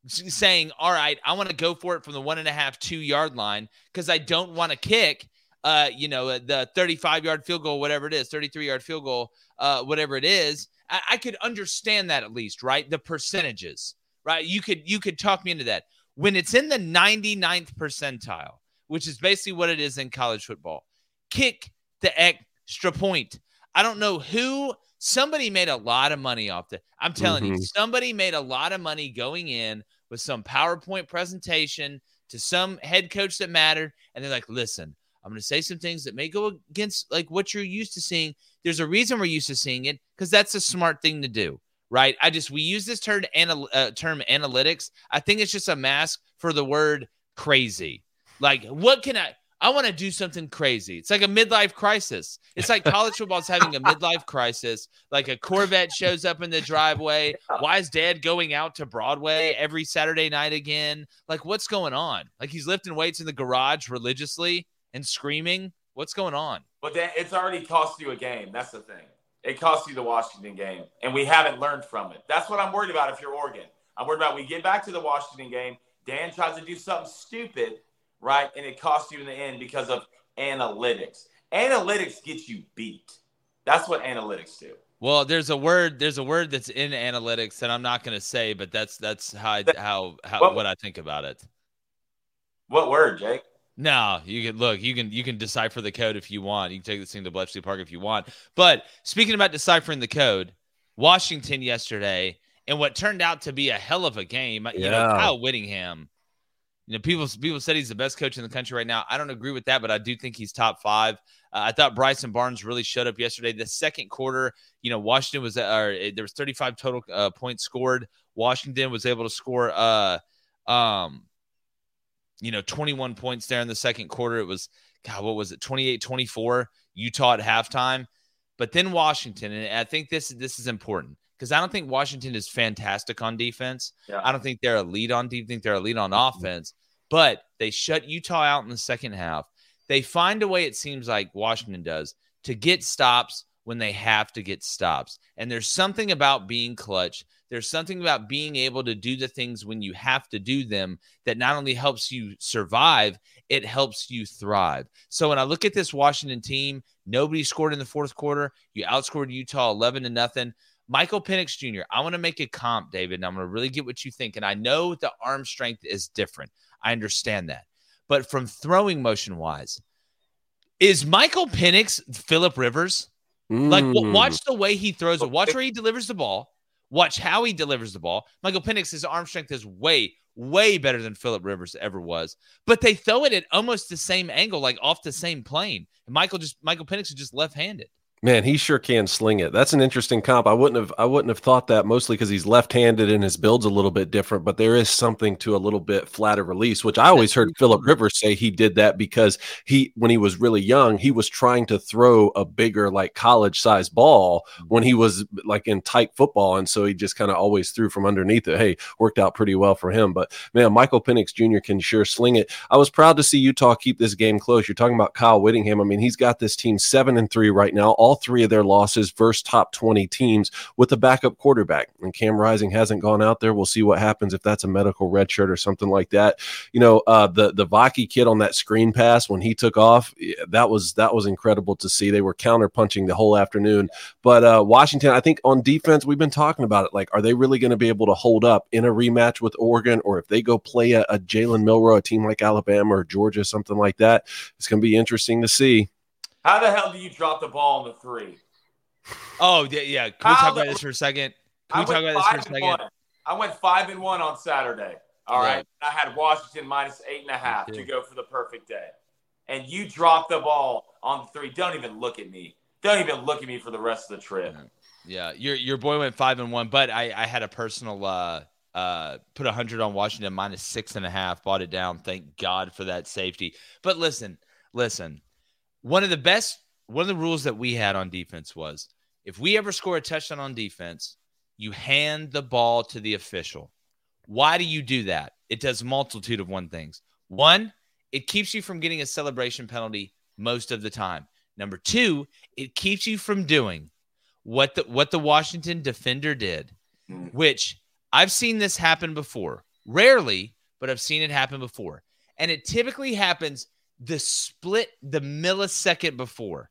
saying, all right, I want to go for it from the one-and-a-half, two-yard line because I don't want to kick, uh, you know, the thirty-five-yard field goal, whatever it is, thirty-three-yard field goal, uh, whatever it is. I could understand that at least, right? The percentages, right? You could you could talk me into that. When it's in the ninety-ninth percentile, which is basically what it is in college football, kick the extra point. I don't know who. Somebody made a lot of money off that. I'm telling mm-hmm. you, somebody made a lot of money going in with some PowerPoint presentation to some head coach that mattered. And they're like, listen, I'm going to say some things that may go against like what you're used to seeing. There's a reason we're used to seeing it because that's a smart thing to do, right? I just, we use this term, anal- uh, term analytics. I think it's just a mask for the word crazy. Like, what can I, I want to do something crazy. It's like a midlife crisis. It's like college football is having a midlife crisis. Like a Corvette shows up in the driveway. Why is dad going out to Broadway every Saturday night again? Like, what's going on? Like he's lifting weights in the garage religiously and screaming. What's going on? But that, it's already cost you a game. That's the thing. It cost you the Washington game, and we haven't learned from it. That's what I'm worried about if you're Oregon. I'm worried about we get back to the Washington game, Dan tries to do something stupid, right, and it costs you in the end because of analytics. Analytics get you beat. That's what analytics do. Well, there's a word there's a word that's in analytics that I'm not going to say, but that's that's how I, how, how what, what I think about it. What word, Jake? No, you can look, you can, you can decipher the code if you want. You can take this thing to Bletchley Park if you want. But speaking about deciphering the code, Washington yesterday and what turned out to be a hell of a game, yeah. you know, Kyle Whittingham, you know, people, people said he's the best coach in the country right now. I don't agree with that, but I do think he's top five. Uh, I thought Bryson Barnes really showed up yesterday. The second quarter, you know, Washington was, or uh, there was thirty-five total uh, points scored. Washington was able to score, uh, um, you know, twenty-one points there in the second quarter. It was, God, what was it? twenty-eight twenty-four Utah at halftime. But then Washington, and I think this, this is important because I don't think Washington is fantastic on defense. Yeah. I don't think they're elite on defense. I think they're elite on offense. But they shut Utah out in the second half. They find a way, it seems like Washington does, to get stops when they have to get stops. And there's something about being clutch. There's something about being able to do the things when you have to do them that not only helps you survive, it helps you thrive. So when I look at this Washington team, nobody scored in the fourth quarter. You outscored Utah eleven to nothing. Michael Penix Junior, I want to make a comp, David, and I'm going to really get what you think. And I know the arm strength is different. I understand that. But from throwing motion-wise, is Michael Penix Phillip Rivers? Mm. Like, well, watch the way he throws it. Watch where he delivers the ball. Watch how he delivers the ball. Michael Penix, his arm strength is way, way better than Phillip Rivers ever was. But they throw it at almost the same angle, like off the same plane. And Michael just Michael Penix is just left-handed. Man, he sure can sling it. That's an interesting comp. I wouldn't have I wouldn't have thought that, mostly because he's left-handed and his build's a little bit different. But there is something to a little bit flatter release, which I always heard Phillip Rivers say he did that because he, when he was really young, he was trying to throw a bigger, like college-sized ball when he was like in tight football, and so he just kind of always threw from underneath it. Hey, worked out pretty well for him. But man, Michael Penix Junior can sure sling it. I was proud to see Utah keep this game close. You're talking about Kyle Whittingham. I mean, he's got this team seven and three right now. All all three of their losses versus top twenty teams with a backup quarterback. And Cam Rising hasn't gone out there. We'll see what happens if that's a medical red shirt or something like that. You know, uh, the the Vaki kid on that screen pass when he took off, that was that was incredible to see. They were counterpunching the whole afternoon. But uh, Washington, I think on defense, we've been talking about it. Like, are they really going to be able to hold up in a rematch with Oregon, or if they go play a, a Jalen Milroe, a team like Alabama or Georgia, something like that? It's going to be interesting to see. How the hell do you drop the ball on the three? Oh, yeah. yeah. Can we How talk the, about this for a second? Can I we talk about this for a second? One. I went five and one on Saturday. All right. right. I had Washington minus eight and a half to go for the perfect day. And you drop the ball on the three. Don't even look at me. Don't even look at me for the rest of the trip. Yeah. yeah. Your your boy went five and one, but I, I had a personal uh uh put a hundred on Washington minus six and a half, bought it down. Thank God for that safety. But listen, listen. One of the best, one of the rules that we had on defense was if we ever score a touchdown on defense, you hand the ball to the official. Why do you do that? It does a multitude of one things. One, it keeps you from getting a celebration penalty most of the time. Number two, it keeps you from doing what the, what the Washington defender did, which I've seen this happen before. Rarely, but I've seen it happen before. And it typically happens the split, the millisecond before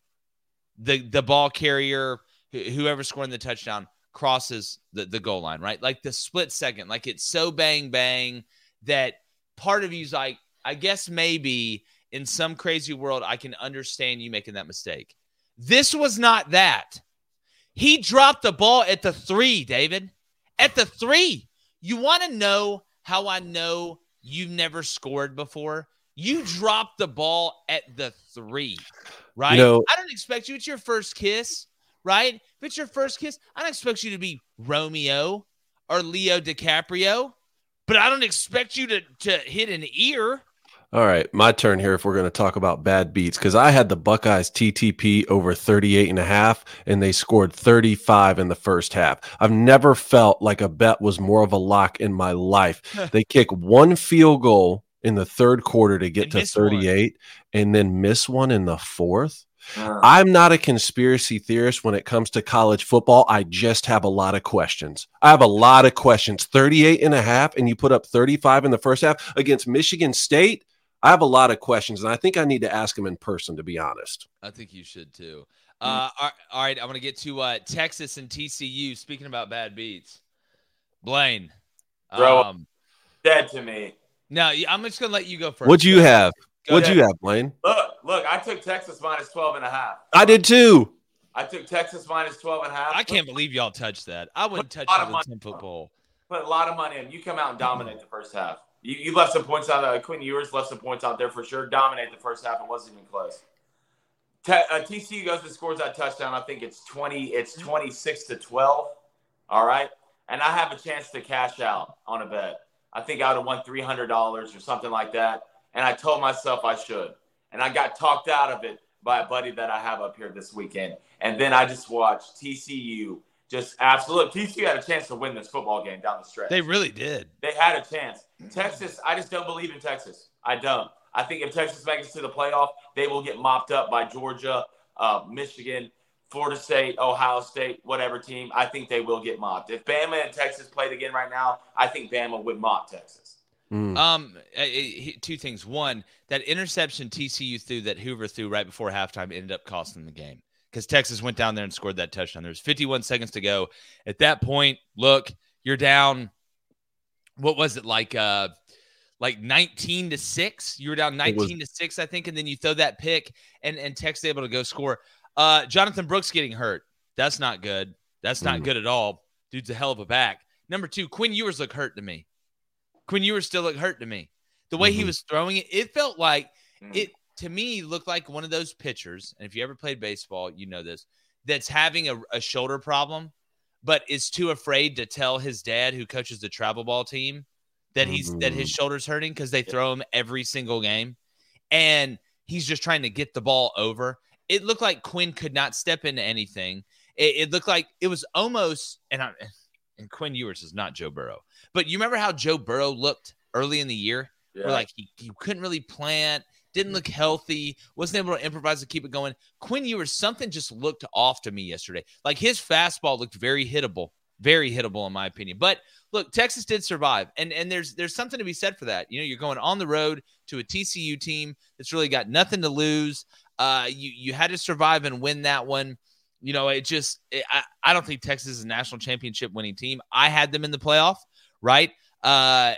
the, the ball carrier, whoever scoring the touchdown, crosses the, the goal line, right? Like the split second, like it's so bang, bang that part of you's like, I guess maybe in some crazy world, I can understand you making that mistake. This was not that. He dropped the ball at the three, David. At the three. You want to know how I know you've never scored before? You dropped the ball at the three, right? You know, I don't expect you. It's your first kiss, right? If it's your first kiss, I don't expect you to be Romeo or Leo DiCaprio, but I don't expect you to, to hit an ear. All right, my turn here if we're going to talk about bad beats, because I had the Buckeyes T T P over thirty-eight and a half, and they scored thirty-five in the first half. I've never felt like a bet was more of a lock in my life. They kick one field goal in the third quarter to get to thirty-eight one. And then miss one in the fourth. Uh, I'm not a conspiracy theorist when it comes to college football. I just have a lot of questions. I have a lot of questions. thirty-eight and a half, and you put up thirty-five in the first half against Michigan State. I have a lot of questions, and I think I need to ask them in person, to be honest. I think you should too. Uh, mm. all, all right. I want to get to uh, Texas and T C U. Speaking about bad beats, Blaine. Bro, um, dead to me. No, I'm just going to let you go first. What'd you have? Go What'd ahead. you have, Blaine? Look, look, I took Texas minus twelve and a half. I did too. I took Texas minus twelve and a half. I can't believe y'all touched that. I wouldn't touch that with a ten-foot bowl. Put a lot of money in. You come out and dominate the first half. You, you left some points out. Uh, Quinn Ewers left some points out there for sure. Dominate the first half. It wasn't even close. Te- uh, T C U goes and scores that touchdown. I think it's twenty. It's twenty-six to twelve. All right. And I have a chance to cash out on a bet. I think I would have won three hundred dollars or something like that. And I told myself I should. And I got talked out of it by a buddy that I have up here this weekend. And then I just watched T C U just absolutely. T C U had a chance to win this football game down the stretch. They really did. They had a chance. Texas, I just don't believe in Texas. I don't. I think if Texas makes it to the playoff, they will get mopped up by Georgia, uh, Michigan, Florida State, Ohio State, whatever team, I think they will get mopped. If Bama and Texas played again right now, I think Bama would mop Texas. Mm. Um, two things. One, that interception T C U threw that Hoover threw right before halftime ended up costing the game because Texas went down there and scored that touchdown. There's fifty-one seconds to go. At that point, look, you're down. What was it like? Uh, Like nineteen to six. You were down nineteen to six, I think, and then you throw that pick, and and Texas able to go score. Uh, Jonathan Brooks getting hurt. That's not good. That's not mm. good at all. Dude's a hell of a back. Number two, Quinn Ewers looked hurt to me. Quinn Ewers still looked hurt to me. The way mm-hmm. he was throwing it, it felt like mm. it, to me, looked like one of those pitchers. And if you ever played baseball, you know this, that's having a, a shoulder problem, but is too afraid to tell his dad, who coaches the travel ball team, that he's mm-hmm. that his shoulder's hurting because they throw him every single game. And he's just trying to get the ball over. It looked like Quinn could not step into anything. It, it looked like it was almost, and I, and Quinn Ewers is not Joe Burrow, but you remember how Joe Burrow looked early in the year? Yeah. Where like he, he couldn't really plant. didn't look healthy, wasn't able to improvise to keep it going. Quinn Ewers, something just looked off to me yesterday. Like, his fastball looked very hittable, very hittable in my opinion. But look, Texas did survive, and and there's there's something to be said for that. You know, you're going on the road to a T C U team that's really got nothing to lose. Uh, you you had to survive and win that one. You know, it just it, I, I don't think Texas is a national championship winning team. I had them in the playoff, right? Uh,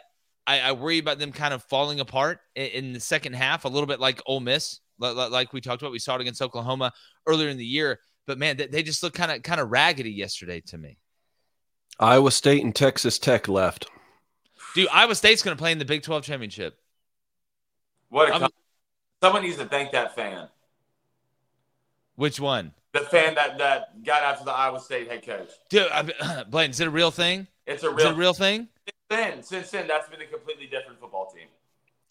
I, I worry about them kind of falling apart in, in the second half, a little bit like Ole Miss, like, like we talked about. We saw it against Oklahoma earlier in the year, but man, they, they just looked kind of kind of raggedy yesterday to me. Iowa State and Texas Tech left. Dude, Iowa State's going to play in the Big twelve championship. What a com- someone needs to thank that fan. Which one? The fan that, that got after the Iowa State head coach. Dude, I, Blaine, is it a real thing? It's a real, is it a real thing. Since then, since then, that's been a completely different football team.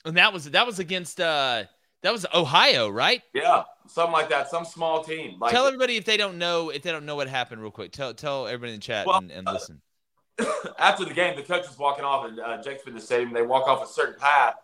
And that was that was against uh, that was Ohio, right? Yeah, something like that. Some small team. Like, tell everybody if they don't know if they don't know what happened, real quick. Tell tell everybody in the chat well, and, and listen. Uh, after the game, the coach is walking off, and uh, Jake's been to the stadium. They walk off a certain path,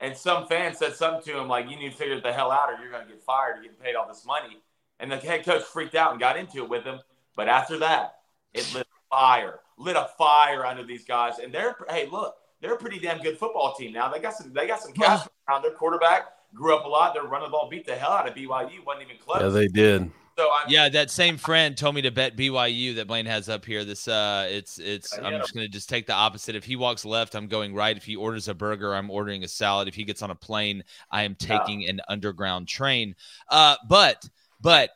and some fan said something to him like, "You need to figure it the hell out, or you're going to get fired. You're getting paid all this money." And the head coach freaked out and got into it with him. But after that, it lit a fire, lit a fire under these guys. And they're, hey, look, they're a pretty damn good football team now. They got some, they got some cash around. Their quarterback grew up a lot. Their running ball beat the hell out of B Y U. Wasn't even close. Yeah, they did. So I mean, yeah, that same friend told me to bet B Y U that Blaine has up here. This, uh, it's, it's. I'm just gonna just take the opposite. If he walks left, I'm going right. If he orders a burger, I'm ordering a salad. If he gets on a plane, I am taking yeah. an underground train. Uh, but. But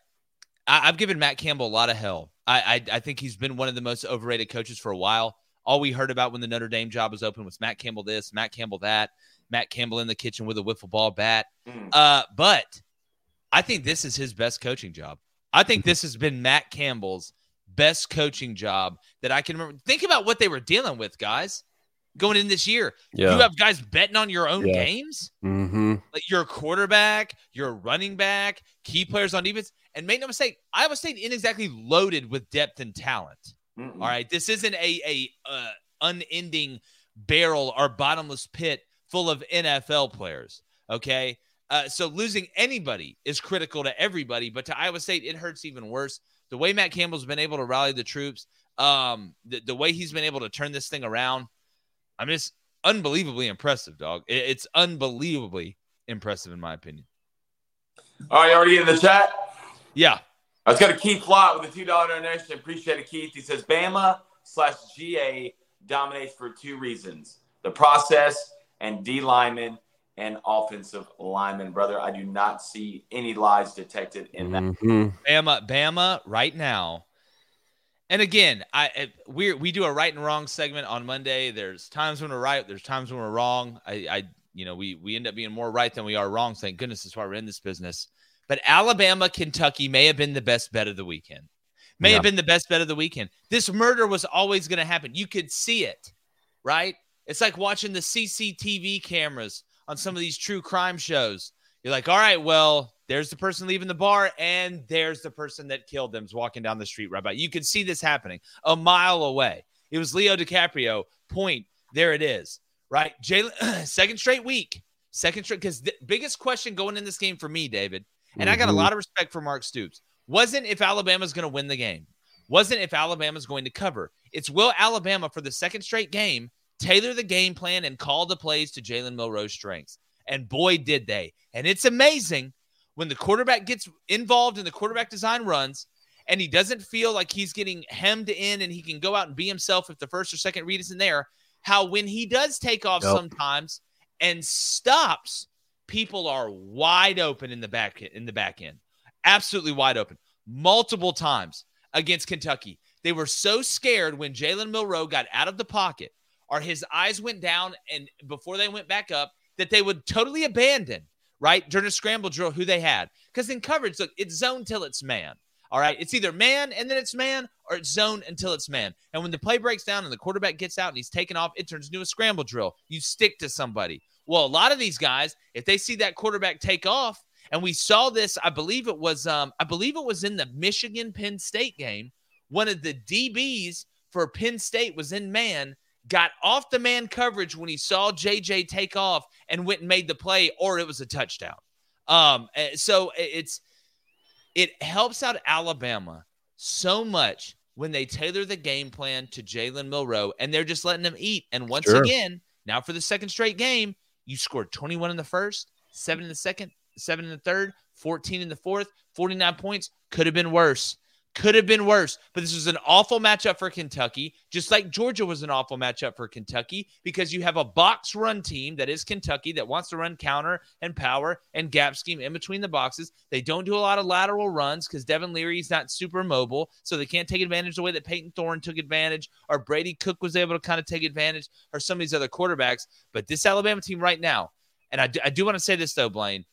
I, I've given Matt Campbell a lot of hell. I, I I think he's been one of the most overrated coaches for a while. All we heard about when the Notre Dame job was open was Matt Campbell this, Matt Campbell that, Matt Campbell in the kitchen with a wiffle ball bat. Mm. Uh, but I think this is his best coaching job. I think this has been Matt Campbell's best coaching job that I can remember. Think about what they were dealing with, guys, going in this year. Yeah. You have guys betting on your own yeah. games. Mm-hmm. Like your quarterback, your running back, key players on defense. And make no mistake, Iowa State isn't exactly loaded with depth and talent. Mm-mm. All right. This isn't a, a uh, unending barrel or bottomless pit full of N F L players. Okay. Uh, so losing anybody is critical to everybody, but to Iowa State, it hurts even worse. The way Matt Campbell's been able to rally the troops, um, the, the way he's been able to turn this thing around, I mean, it's unbelievably impressive, dog. It's unbelievably impressive, in my opinion. All right, already in the chat? Yeah. I was going to Keith Lott with a two dollars donation. Appreciate it, Keith. He says, Bama slash G A dominates for two reasons. The process and D linemen and offensive linemen, brother. I do not see any lies detected in that. Mm-hmm. Bama, Bama right now. And again, I we we do a right and wrong segment on Monday. There's times when we're right, there's times when we're wrong. I, I you know, we we end up being more right than we are wrong. Thank goodness, that's why we're in this business. But Alabama, Kentucky may have been the best bet of the weekend. May yeah. have been the best bet of the weekend. This murder was always going to happen. You could see it, right? It's like watching the C C T V cameras on some of these true crime shows. You're like, all right, well, there's the person leaving the bar, and there's the person that killed them is walking down the street right by. You could see this happening a mile away. It was Leo DiCaprio. Point. There it is. Right? Jalen, second straight week. Second straight. Because the biggest question going in this game for me, David, and mm-hmm. I got a lot of respect for Mark Stoops, wasn't if Alabama's going to win the game. Wasn't if Alabama's going to cover. It's will Alabama, for the second straight game, tailor the game plan and call the plays to Jalen Milroe's strengths. And boy, did they. And it's amazing when the quarterback gets involved in the quarterback design runs and he doesn't feel like he's getting hemmed in and he can go out and be himself if the first or second read isn't there, how when he does take off yep. sometimes and stops, people are wide open in the back in the back end. Absolutely wide open. Multiple times against Kentucky. They were so scared when Jalen Milroe got out of the pocket or his eyes went down and before they went back up, that they would totally abandon, right, during a scramble drill, who they had. Because in coverage, look, it's zone till it's man, all right? It's either man and then it's man or it's zone until it's man. And when the play breaks down and the quarterback gets out and he's taken off, it turns into a scramble drill. You stick to somebody. Well, a lot of these guys, if they see that quarterback take off, and we saw this, I believe it was um, I believe it was in the Michigan-Penn State game, one of the D Bs for Penn State was in man, got off the man coverage when he saw J J take off and went and made the play, or it was a touchdown. Um, so it's it helps out Alabama so much when they tailor the game plan to Jalen Milroe, and they're just letting him eat. And once sure. again, now for the second straight game, you scored twenty-one in the first, seven in the second, seven in the third, fourteen in the fourth, forty-nine points. Could have been worse. Could have been worse, but this was an awful matchup for Kentucky, just like Georgia was an awful matchup for Kentucky, because you have a box run team that is Kentucky that wants to run counter and power and gap scheme in between the boxes. They don't do a lot of lateral runs because Devin Leary's not super mobile, so they can't take advantage the way that Peyton Thorne took advantage or Brady Cook was able to kind of take advantage or some of these other quarterbacks. But this Alabama team right now, and I do, I do want to say this though, Blaine,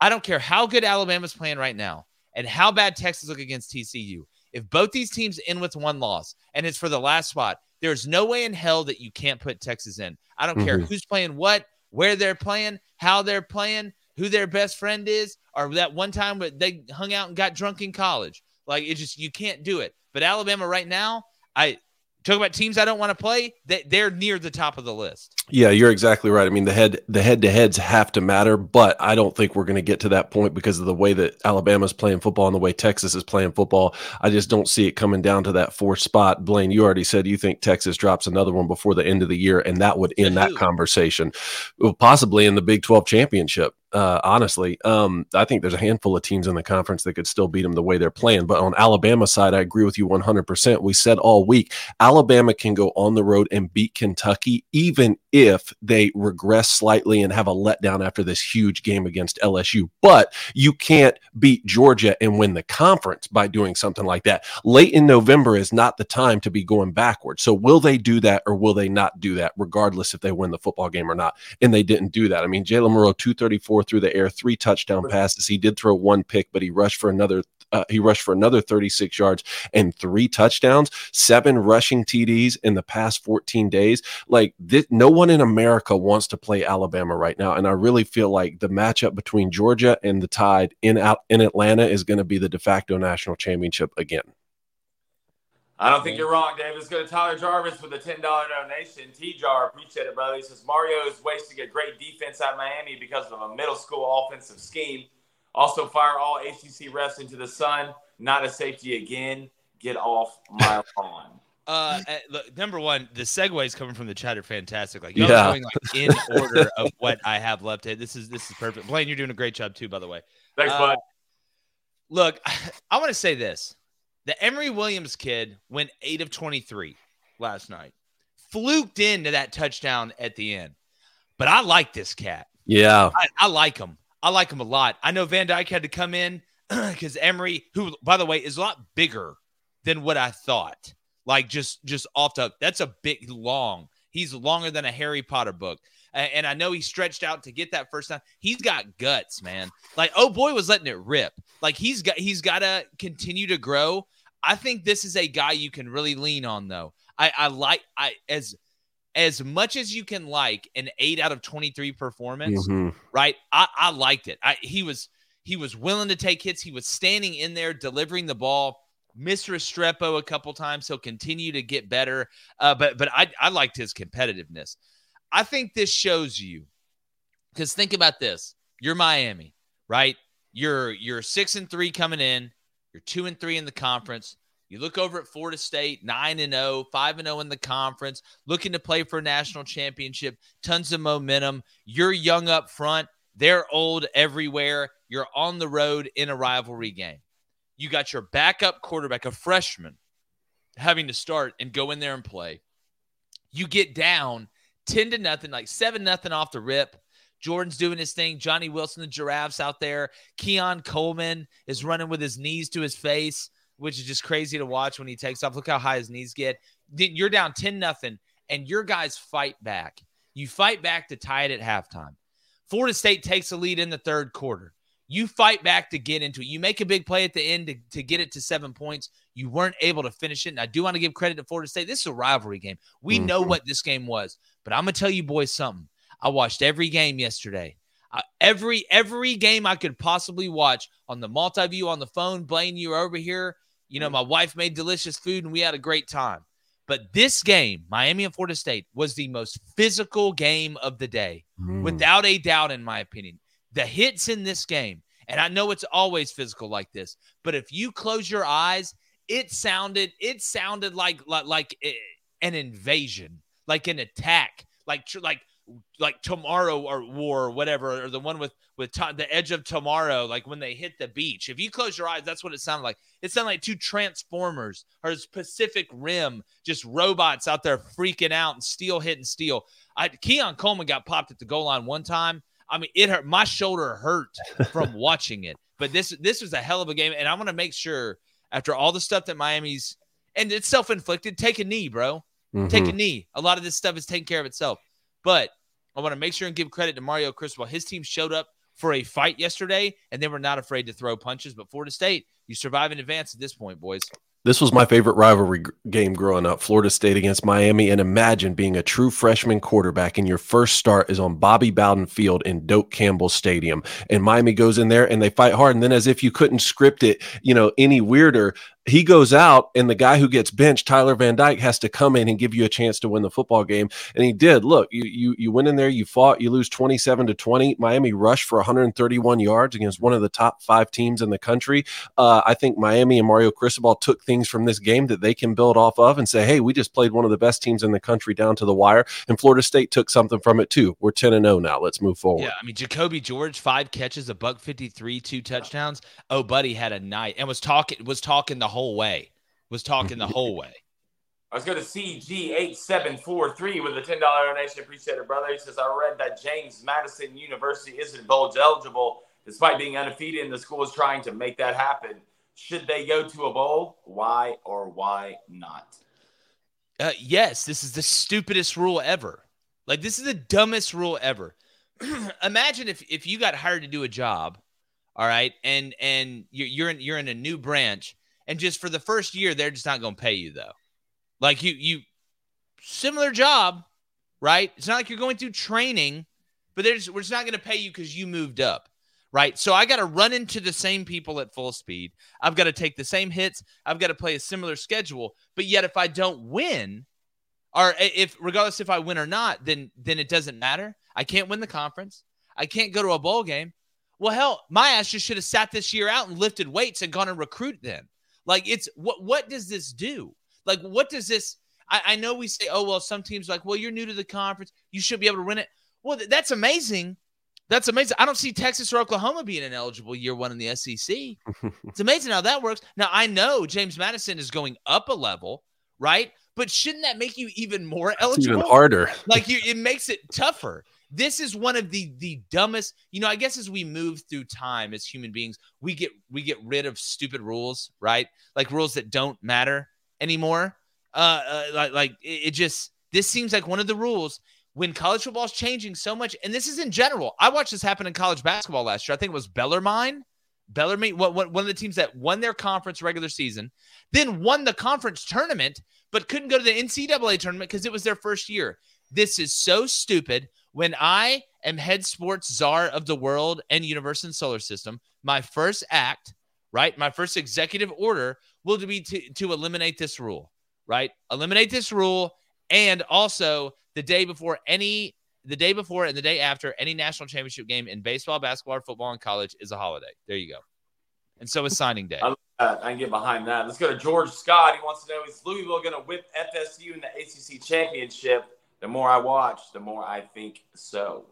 I don't care how good Alabama's playing right now and how bad Texas look against T C U. If both these teams end with one loss and it's for the last spot, there's no way in hell that you can't put Texas in. I don't mm-hmm. care who's playing what, where they're playing, how they're playing, who their best friend is, or that one time where they hung out and got drunk in college. Like, it just, you can't do it. But Alabama right now, I talk about teams I don't want to play, they, they're near the top of the list. Yeah, you're exactly right. I mean, the head the head-to-heads have to matter, but I don't think we're going to get to that point because of the way that Alabama's playing football and the way Texas is playing football. I just don't see it coming down to that fourth spot. Blaine, you already said you think Texas drops another one before the end of the year, and that would end that conversation, well, possibly in the Big twelve championship. Uh, honestly, um, I think there's a handful of teams in the conference that could still beat them the way they're playing. But on Alabama's side, I agree with you one hundred percent. We said all week, Alabama can go on the road and beat Kentucky, even if they regress slightly and have a letdown after this huge game against L S U. But you can't beat Georgia and win the conference by doing something like that. Late in November is not the time to be going backwards. So will they do that or will they not do that, regardless if they win the football game or not? And they didn't do that. I mean, Jalen Milroe, two thirty-four through the air, three touchdown passes. He did throw one pick, but he rushed for another uh, he rushed for another thirty-six yards and three touchdowns, seven rushing T Ds in the past fourteen days. Like, this, no one in America wants to play Alabama right now, and I really feel like the matchup between Georgia and the Tide in out in Atlanta is going to be the de facto national championship again. I don't think you're wrong, Dave. Let's go to Tyler Jarvis with a ten dollars donation. T-Jar, appreciate it, brother. He says, Mario's wasting a great defense at Miami because of a middle school offensive scheme. Also, fire all H C C refs into the sun. Not a safety again. Get off my lawn. Uh, look, number one, the segues coming from the chat are fantastic. Like, y'all yeah. showing like in order of what I have left. Hey, this is this is perfect. Blaine, you're doing a great job too, by the way. Thanks, uh, bud. Look, I want to say this. The Emory Williams kid went eight of twenty-three last night. Fluked into that touchdown at the end. But I like this cat. Yeah. I, I like him. I like him a lot. I know Van Dyke had to come in because Emory, who, by the way, is a lot bigger than what I thought. Like, just, just off the – that's a big long. He's longer than a Harry Potter book. And I know he stretched out to get that first down. He's got guts, man. Like, oh boy, was letting it rip. Like, he's got he's got to continue to grow. I think this is a guy you can really lean on, though. I, I like I as as much as you can like an eight out of twenty-three performance, mm-hmm. right? I, I liked it. I, he was he was willing to take hits. He was standing in there delivering the ball. Missed Restrepo a couple times. He'll continue to get better. Uh, but but I I liked his competitiveness. I think this shows you, because think about this. You're Miami, right? You're you're six and three coming in. You're two and three in the conference. You look over at Florida State, nine and oh, five and oh in the conference, looking to play for a national championship, tons of momentum. You're young up front. They're old everywhere. You're on the road in a rivalry game. You got your backup quarterback, a freshman, having to start and go in there and play. You get down ten to nothing, like seven nothing off the rip. Jordan's doing his thing. Johnny Wilson, the Giraffes out there. Keon Coleman is running with his knees to his face, which is just crazy to watch when he takes off. Look how high his knees get. Then you're down ten nothing, and your guys fight back. You fight back to tie it at halftime. Florida State takes the lead in the third quarter. You fight back to get into it. You make a big play at the end to, to get it to seven points. You weren't able to finish it. And I do want to give credit to Florida State. This is a rivalry game. We mm-hmm. know what this game was. But I'm going to tell you boys something. I watched every game yesterday. Uh, every every game I could possibly watch on the multi-view, on the phone. Blaine, you were over here. You know, my wife made delicious food, and we had a great time. But this game, Miami and Florida State, was the most physical game of the day, mm. without a doubt, in my opinion. The hits in this game, and I know it's always physical like this, but if you close your eyes, it sounded it sounded like like, like an invasion, like an attack, like like like Tomorrow or War or whatever, or the one with with to- the Edge of Tomorrow, like when they hit the beach. If you close your eyes, that's what it sounded like. It sounded like two Transformers or Pacific Rim, just robots out there freaking out and steel hitting steel. I, Keon Coleman got popped at the goal line one time. I mean, it hurt. My shoulder hurt from watching it. But this this was a hell of a game, and I want to make sure after all the stuff that Miami's – and it's self-inflicted. Take a knee, bro. Mm-hmm. Take a knee. A lot of this stuff is taking care of itself. But I want to make sure and give credit to Mario Cristobal. His team showed up for a fight yesterday, and they were not afraid to throw punches. But Florida State, you survive in advance at this point, boys. This was my favorite rivalry game growing up, Florida State against Miami. And imagine being a true freshman quarterback and your first start is on Bobby Bowden Field in Doak Campbell Stadium. And Miami goes in there and they fight hard. And then as if you couldn't script it, you know, any weirder, he goes out and the guy who gets benched, Tyler Van Dyke, has to come in and give you a chance to win the football game. And he did. Look, you you you went in there, you fought, you lose twenty-seven to twenty. Miami rushed for one hundred thirty-one yards against one of the top five teams in the country. Uh, I think Miami and Mario Cristobal took things from this game that they can build off of and say, hey, we just played one of the best teams in the country down to the wire. And Florida State took something from it too. We're ten and oh now. Let's move forward. Yeah, I mean, Jacoby George, five catches, a buck fifty-three, two touchdowns. Oh, buddy had a night and was talking was talking the whole way was talking the whole way. I was going to C G eight seven four three with a ten dollar donation. Appreciate it, brother. He says, I read that James Madison University isn't bowl eligible despite being undefeated, and the school is trying to make that happen. Should they go to a bowl? Why or why not? Uh, yes, this is the stupidest rule ever. Like, this is the dumbest rule ever. Imagine if if you got hired to do a job, all right, and and you're you're in, you're in a new branch. And just for the first year, they're just not going to pay you, though. Like, you, you, similar job, right? It's not like you're going through training, but they're just, we're just not going to pay you because you moved up, right? So I got to run into the same people at full speed. I've got to take the same hits. I've got to play a similar schedule. But yet, if I don't win, or if regardless if I win or not, then then it doesn't matter. I can't win the conference. I can't go to a bowl game. Well, hell, my ass just should have sat this year out and lifted weights and gone and recruit then. Like, it's what what does this do? Like, what does this? I, I know we say, oh, well, some teams are like, well, you're new to the conference. You should be able to win it. Well, th- that's amazing. That's amazing. I don't see Texas or Oklahoma being ineligible year one in the S E C. It's amazing how that works. Now, I know James Madison is going up a level, right? But shouldn't that make you even more eligible? It's even harder. Like, you, it makes it tougher. This is one of the the dumbest, you know, I guess as we move through time as human beings, we get we get rid of stupid rules, right? Like rules that don't matter anymore. Uh, uh like, like it, it just, this seems like one of the rules when college football is changing so much. And this is in general. I watched this happen in college basketball last year. I think it was Bellarmine. Bellarmine, what, what, one of the teams that won their conference regular season, then won the conference tournament, but couldn't go to the N C double A tournament because it was their first year. This is so stupid. When I am head sports czar of the world and universe and solar system, my first act, right, my first executive order will be to, to eliminate this rule, right? Eliminate this rule, and also the day before any, the day before and the day after any national championship game in baseball, basketball, or football in college is a holiday. There you go. And so is signing day. I love that. I can get behind that. Let's go to George Scott. He wants to know, is Louisville going to whip F S U in the A C C championship? The more I watch, the more I think so.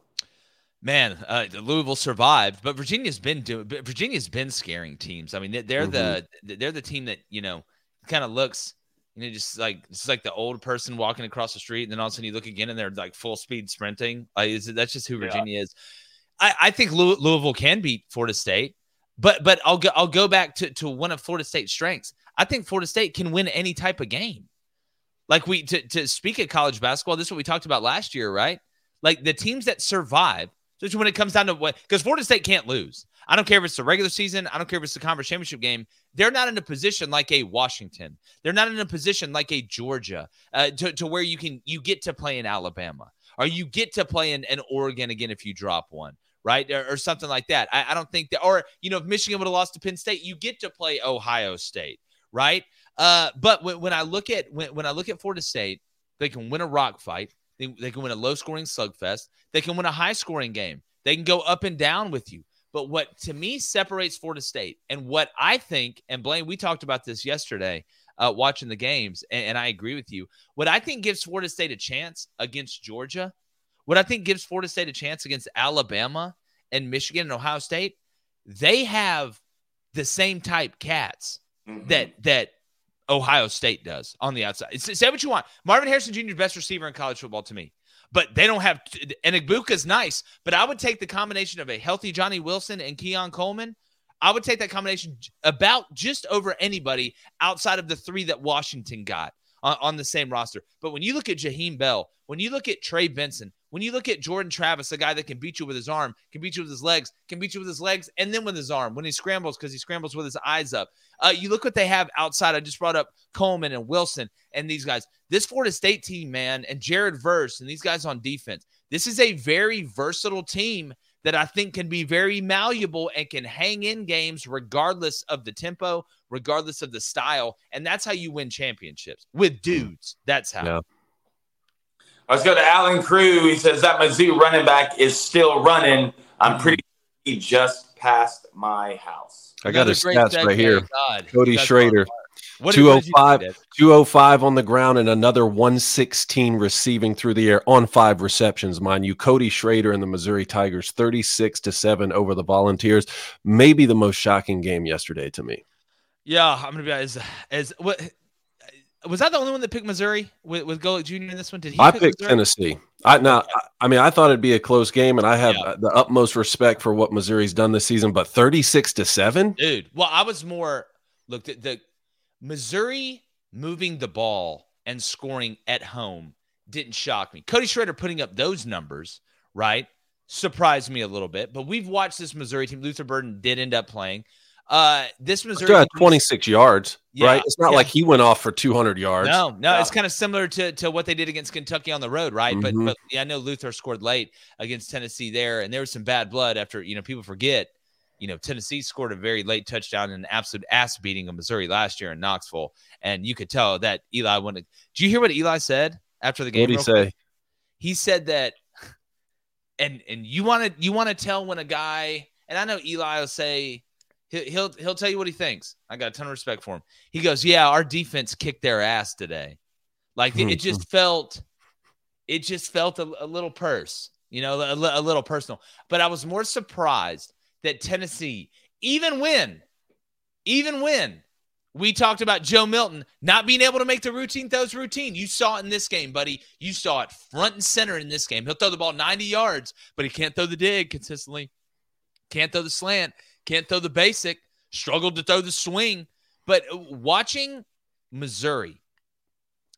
Man, uh, Louisville survived, but Virginia's been doing. Virginia's been scaring teams. I mean, they're mm-hmm. the they're the team that, you know, kind of looks, you know, just like it's like the old person walking across the street, and then all of a sudden you look again and they're like full speed sprinting. Like, is it, that's just who Virginia yeah. is. I, I think Louisville can beat Florida State, but but I'll go I'll go back to to one of Florida State's strengths. I think Florida State can win any type of game. Like, we to, to speak of college basketball, this is what we talked about last year, right? Like, the teams that survive, just when it comes down to what, because Florida State can't lose. I don't care if it's the regular season. I don't care if it's the conference championship game. They're not in a position like a Washington. They're not in a position like a Georgia uh, to, to where you can you get to play in Alabama, or you get to play in, in Oregon again if you drop one, right? Or, or something like that. I, I don't think that, or, you know, if Michigan would have lost to Penn State, you get to play Ohio State, right? Uh, but when, when I look at when, when I look at Florida State, they can win a rock fight. They, they can win a low-scoring slugfest. They can win a high-scoring game. They can go up and down with you. But what, to me, separates Florida State and what I think, and Blaine, we talked about this yesterday uh, watching the games, and, and I agree with you. What I think gives Florida State a chance against Georgia, what I think gives Florida State a chance against Alabama and Michigan and Ohio State, they have the same type cats mm-hmm. that that Ohio State does on the outside. It's, say what you want. Marvin Harrison Junior is the best receiver in college football to me. But they don't have – and Igbuka's nice, but I would take the combination of a healthy Johnny Wilson and Keon Coleman. I would take that combination about just over anybody outside of the three that Washington got on, on the same roster. But when you look at Jaheim Bell, when you look at Trey Benson, when you look at Jordan Travis, a guy that can beat you with his arm, can beat you with his legs, can beat you with his legs, and then with his arm when he scrambles because he scrambles with his eyes up. Uh, you look what they have outside. I just brought up Coleman and Wilson and these guys. This Florida State team, man, and Jared Verse and these guys on defense, this is a very versatile team that I think can be very malleable and can hang in games regardless of the tempo, regardless of the style, and that's how you win championships with dudes. That's how. Yeah. Let's go to Alan Crew. He says, that Mizzou running back is still running. I'm pretty sure he just passed my house. I got his stats right here. God. Cody That's Schrader, two oh five on the ground and another one sixteen receiving through the air on five receptions, mind you. Cody Schrader and the Missouri Tigers, thirty-six to seven over the Volunteers. Maybe the most shocking game yesterday to me. Yeah, I'm going to be honest. As, as, what, Was I the only one that picked Missouri with, with Golic Junior in this one? Did he? I pick picked Missouri? Tennessee. I now, I mean, I thought it'd be a close game, and I have yeah. the utmost respect for what Missouri's done this season. But thirty-six to seven, dude. Well, I was more looked at the Missouri moving the ball and scoring at home didn't shock me. Cody Schrader putting up those numbers, right, surprised me a little bit. But we've watched this Missouri team. Luther Burden did end up playing. Uh, this Missouri had twenty-six yards, yeah, right? It's not yeah. like he went off for two hundred yards. No, no, wow. It's kind of similar to, to what they did against Kentucky on the road, right? Mm-hmm. But, but yeah, I know Luther scored late against Tennessee there, and there was some bad blood after, you know, people forget, you know, Tennessee scored a very late touchdown and an absolute ass beating of Missouri last year in Knoxville, and you could tell that Eli wanted. Do you hear what Eli said after the game? What did he say? Quick? He said that, and and you want to you want to tell when a guy, and I know Eli will say. He'll he'll tell you what he thinks. I got a ton of respect for him. He goes, yeah, our defense kicked their ass today. Like it, it just felt, it just felt a, a little purse, you know, a, a little personal. But I was more surprised that Tennessee, even when, even when we talked about Joe Milton not being able to make the routine throws routine, you saw it in this game, buddy. You saw it front and center in this game. He'll throw the ball ninety yards, but he can't throw the dig consistently. Can't throw the slant. Can't throw the basic, struggled to throw the swing. But watching Missouri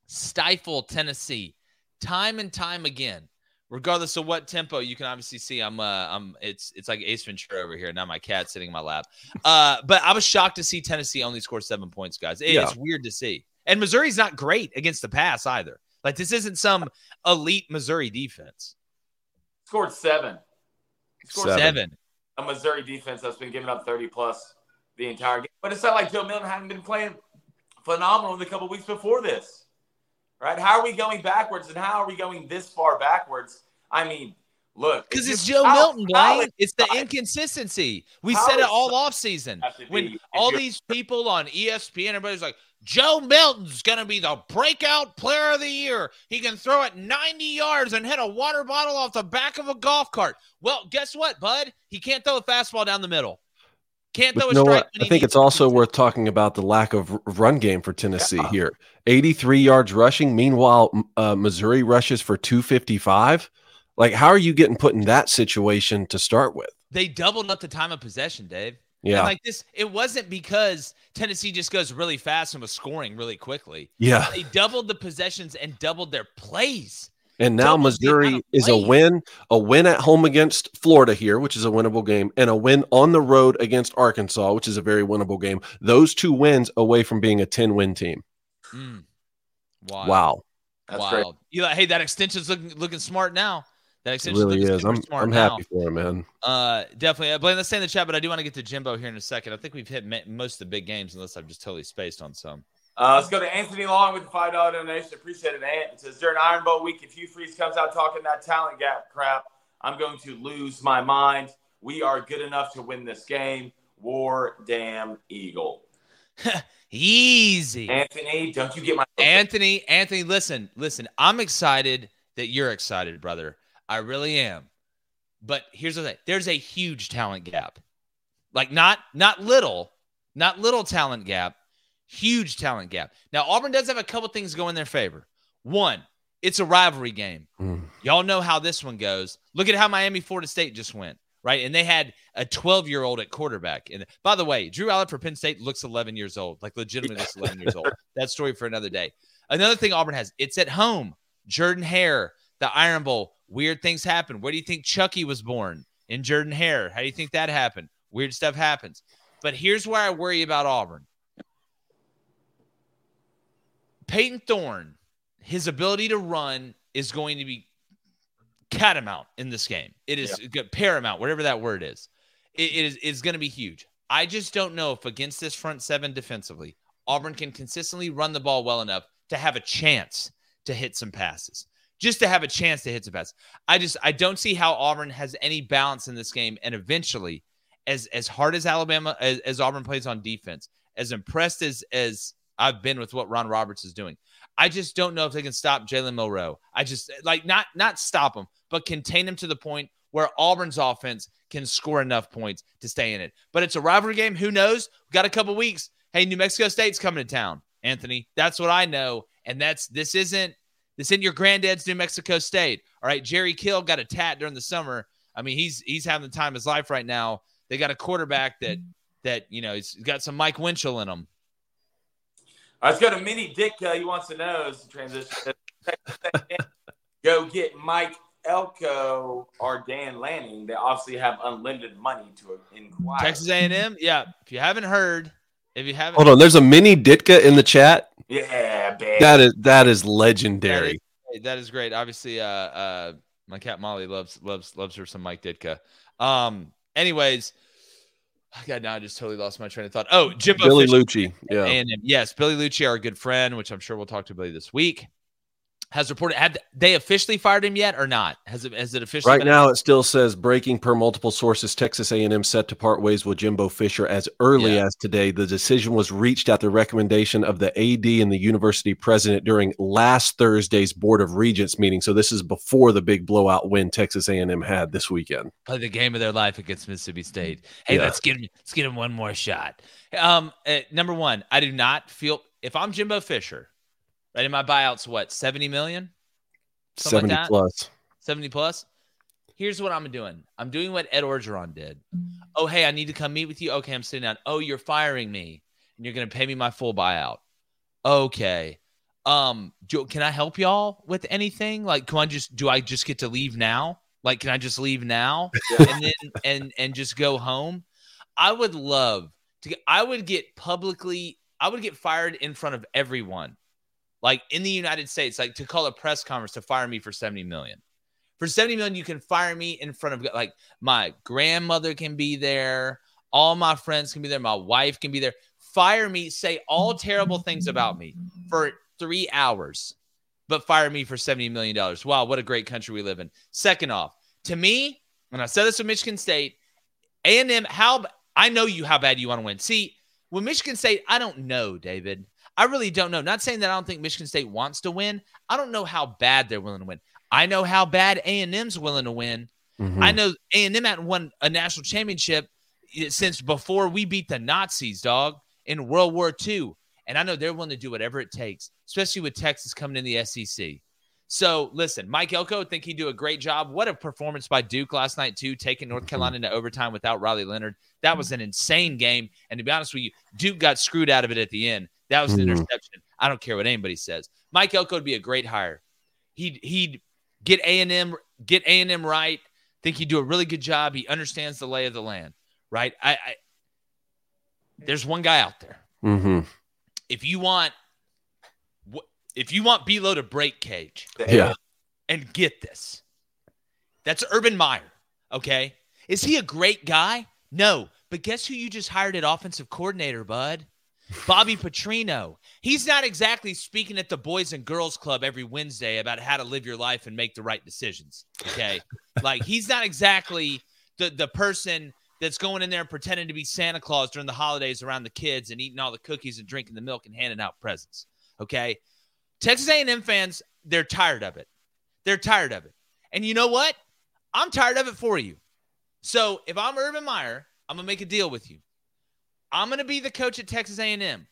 stifle Tennessee time and time again, regardless of what tempo, you can obviously see I'm uh, I'm it's it's like Ace Ventura over here. Now my cat's sitting in my lap. Uh, but I was shocked to see Tennessee only score seven points, guys. It, yeah. It's weird to see. And Missouri's not great against the pass either. Like this isn't some elite Missouri defense. Scored seven. Scored seven. seven. A Missouri defense that's been giving up thirty plus the entire game. But it's not like Joe Milton hadn't been playing phenomenal in the couple weeks before this, right? How are we going backwards and how are we going this far backwards? I mean, look. Because it's, it's Joe how, Milton, Blaine. It's the inconsistency. We said it all offseason. When all these people on E S P N, everybody's like, Joe Milton's going to be the breakout player of the year. He can throw it ninety yards and hit a water bottle off the back of a golf cart. Well, guess what, bud? He can't throw a fastball down the middle. Can't but throw a strike. What? I think it's also worth talking about the lack of run game for Tennessee yeah. here. eighty-three yards rushing. Meanwhile, uh, Missouri rushes for two fifty-five. Like, how are you getting put in that situation to start with? They doubled up the time of possession, Dave. Yeah, and like this, it wasn't because Tennessee just goes really fast and was scoring really quickly. Yeah, they doubled the possessions and doubled their plays. And now doubled Missouri is a win, a win at home against Florida here, which is a winnable game, and a win on the road against Arkansas, which is a very winnable game. Those two wins away from being a ten-win team. Mm. Wow, wow, that's wild. Great. Like, hey, that extension's looking looking smart now. That it really is. I'm, I'm happy for him, man. Uh, definitely. Uh, Blaine, let's stay in the chat, but I do want to get to Jimbo here in a second. I think we've hit ma- most of the big games, unless I've just totally spaced on some. Uh, let's go to Anthony Long with the five dollar donation. Appreciate it, Ant. It says, during Iron Bowl week, if Hugh Freeze comes out talking that talent gap crap, I'm going to lose my mind. We are good enough to win this game. War damn Eagle. Easy. Anthony, don't you get my... Anthony, Anthony, listen. Listen, I'm excited that you're excited, brother. I really am. But here's the thing. There's a huge talent gap. Like, not not little. Not little talent gap. Huge talent gap. Now, Auburn does have a couple things go in their favor. One, it's a rivalry game. Mm. Y'all know how this one goes. Look at how Miami Florida State just went, right? And they had a twelve-year-old at quarterback. And by the way, Drew Allar for Penn State looks eleven years old, like legitimately looks eleven years old. That story for another day. Another thing Auburn has, it's at home. Jordan Hare, the Iron Bowl. Weird things happen. Where do you think Chucky was born? In Jordan Hare. How do you think that happened? Weird stuff happens. But here's where I worry about Auburn. Peyton Thorne, his ability to run is going to be catamount in this game. It is yeah. paramount, whatever that word is. It, it is it's going to be huge. I just don't know if against this front seven defensively, Auburn can consistently run the ball well enough to have a chance to hit some passes. Just to have a chance to hit some passes. I just I don't see how Auburn has any balance in this game. And eventually, as as hard as Alabama as, as Auburn plays on defense, as impressed as as I've been with what Ron Roberts is doing, I just don't know if they can stop Jalen Milroe. I just like not, not stop him, but contain him to the point where Auburn's offense can score enough points to stay in it. But it's a rivalry game. Who knows? We've got a couple weeks. Hey, New Mexico State's coming to town, Anthony. That's what I know. And that's, this isn't, this isn't your granddad's New Mexico State. All right. Jerry Kill got a tat during the summer. I mean, he's, he's having the time of his life right now. They got a quarterback that, that, you know, he's got some Mike Winchell in him. All right, let's go to Mini Dick. Uh, he wants to know as the transition. Go get Mike Elko or Dan Lanning. They obviously have unlimited money to inquire. Texas A and M? Yeah. If you haven't heard, if you haven't. Hold on. There's a Mini Ditka in the chat. Yeah, babe. That is, that is legendary. That is, that is great. Obviously, uh, uh, my cat Molly loves loves loves her some Mike Ditka. Um, anyways. God, now I just totally lost my train of thought. Oh, Jimbo Billy Fisher. Lucci. Yeah. And yes, Billy Lucci, our good friend, which I'm sure we'll talk to Billy this week, has reported. Have they officially fired him yet or not? Has it, has it officially? Right now, out? It still says breaking per multiple sources. Texas A and M set to part ways with Jimbo Fisher as early yeah. as today. The decision was reached at the recommendation of the A D and the university president during last Thursday's Board of Regents meeting. So this is before the big blowout win Texas A and M had this weekend. Play the game of their life against Mississippi State. Hey, yeah. let's get him. Let's get him one more shot. Um, uh, number one, I do not feel if I'm Jimbo Fisher. Right, and my buyout's what, seventy million? Something seventy like that? Plus. seventy plus? Here's what I'm doing. I'm doing what Ed Orgeron did. Oh, hey, I need to come meet with you. Okay, I'm sitting down. Oh, you're firing me, and you're going to pay me my full buyout. Okay. Um, do, can I help y'all with anything? Like, can I just, do I just get to leave now? Like, can I just leave now and then and and just go home? I would love to get, I would get publicly, I would get fired in front of everyone. Like in the United States, like to call a press conference to fire me for seventy million. For seventy million, you can fire me in front of like my grandmother can be there. All my friends can be there. My wife can be there. Fire me. Say all terrible things about me for three hours, but fire me for seventy million dollars. Wow. What a great country we live in. Second off, to me, when I said this with Michigan State, A and M, how I know you, how bad you want to win. See, with Michigan State, I don't know, David. I really don't know. Not saying that I don't think Michigan State wants to win. I don't know how bad they're willing to win. I know how bad A and M's willing to win. Mm-hmm. I know A and M hadn't won a national championship since before we beat the Nazis, dog, in World War Two. And I know they're willing to do whatever it takes, especially with Texas coming in the S E C. So, listen, Mike Elko, I think he'd do a great job. What a performance by Duke last night, too, taking North Carolina into overtime without Riley Leonard. That was an insane game. And to be honest with you, Duke got screwed out of it at the end. That was an interception. I don't care what anybody says. Mike Elko would be a great hire. He'd he'd get A and M get A and M right. I think he'd do a really good job. He understands the lay of the land, right? I, I there's one guy out there. Mm-hmm. If you want, if you want Belo to break cage, yeah, and get this, that's Urban Meyer. Okay, is he a great guy? No, but guess who you just hired at offensive coordinator, bud? Bobby Petrino. He's not exactly speaking at the Boys and Girls Club every Wednesday about how to live your life and make the right decisions. Okay. Like, he's not exactly the, the person that's going in there and pretending to be Santa Claus during the holidays around the kids and eating all the cookies and drinking the milk and handing out presents. Okay. Texas A and M fans, they're tired of it. They're tired of it. And you know what? I'm tired of it for you. So if I'm Urban Meyer, I'm going to make a deal with you. I'm going to be the coach at Texas A and M.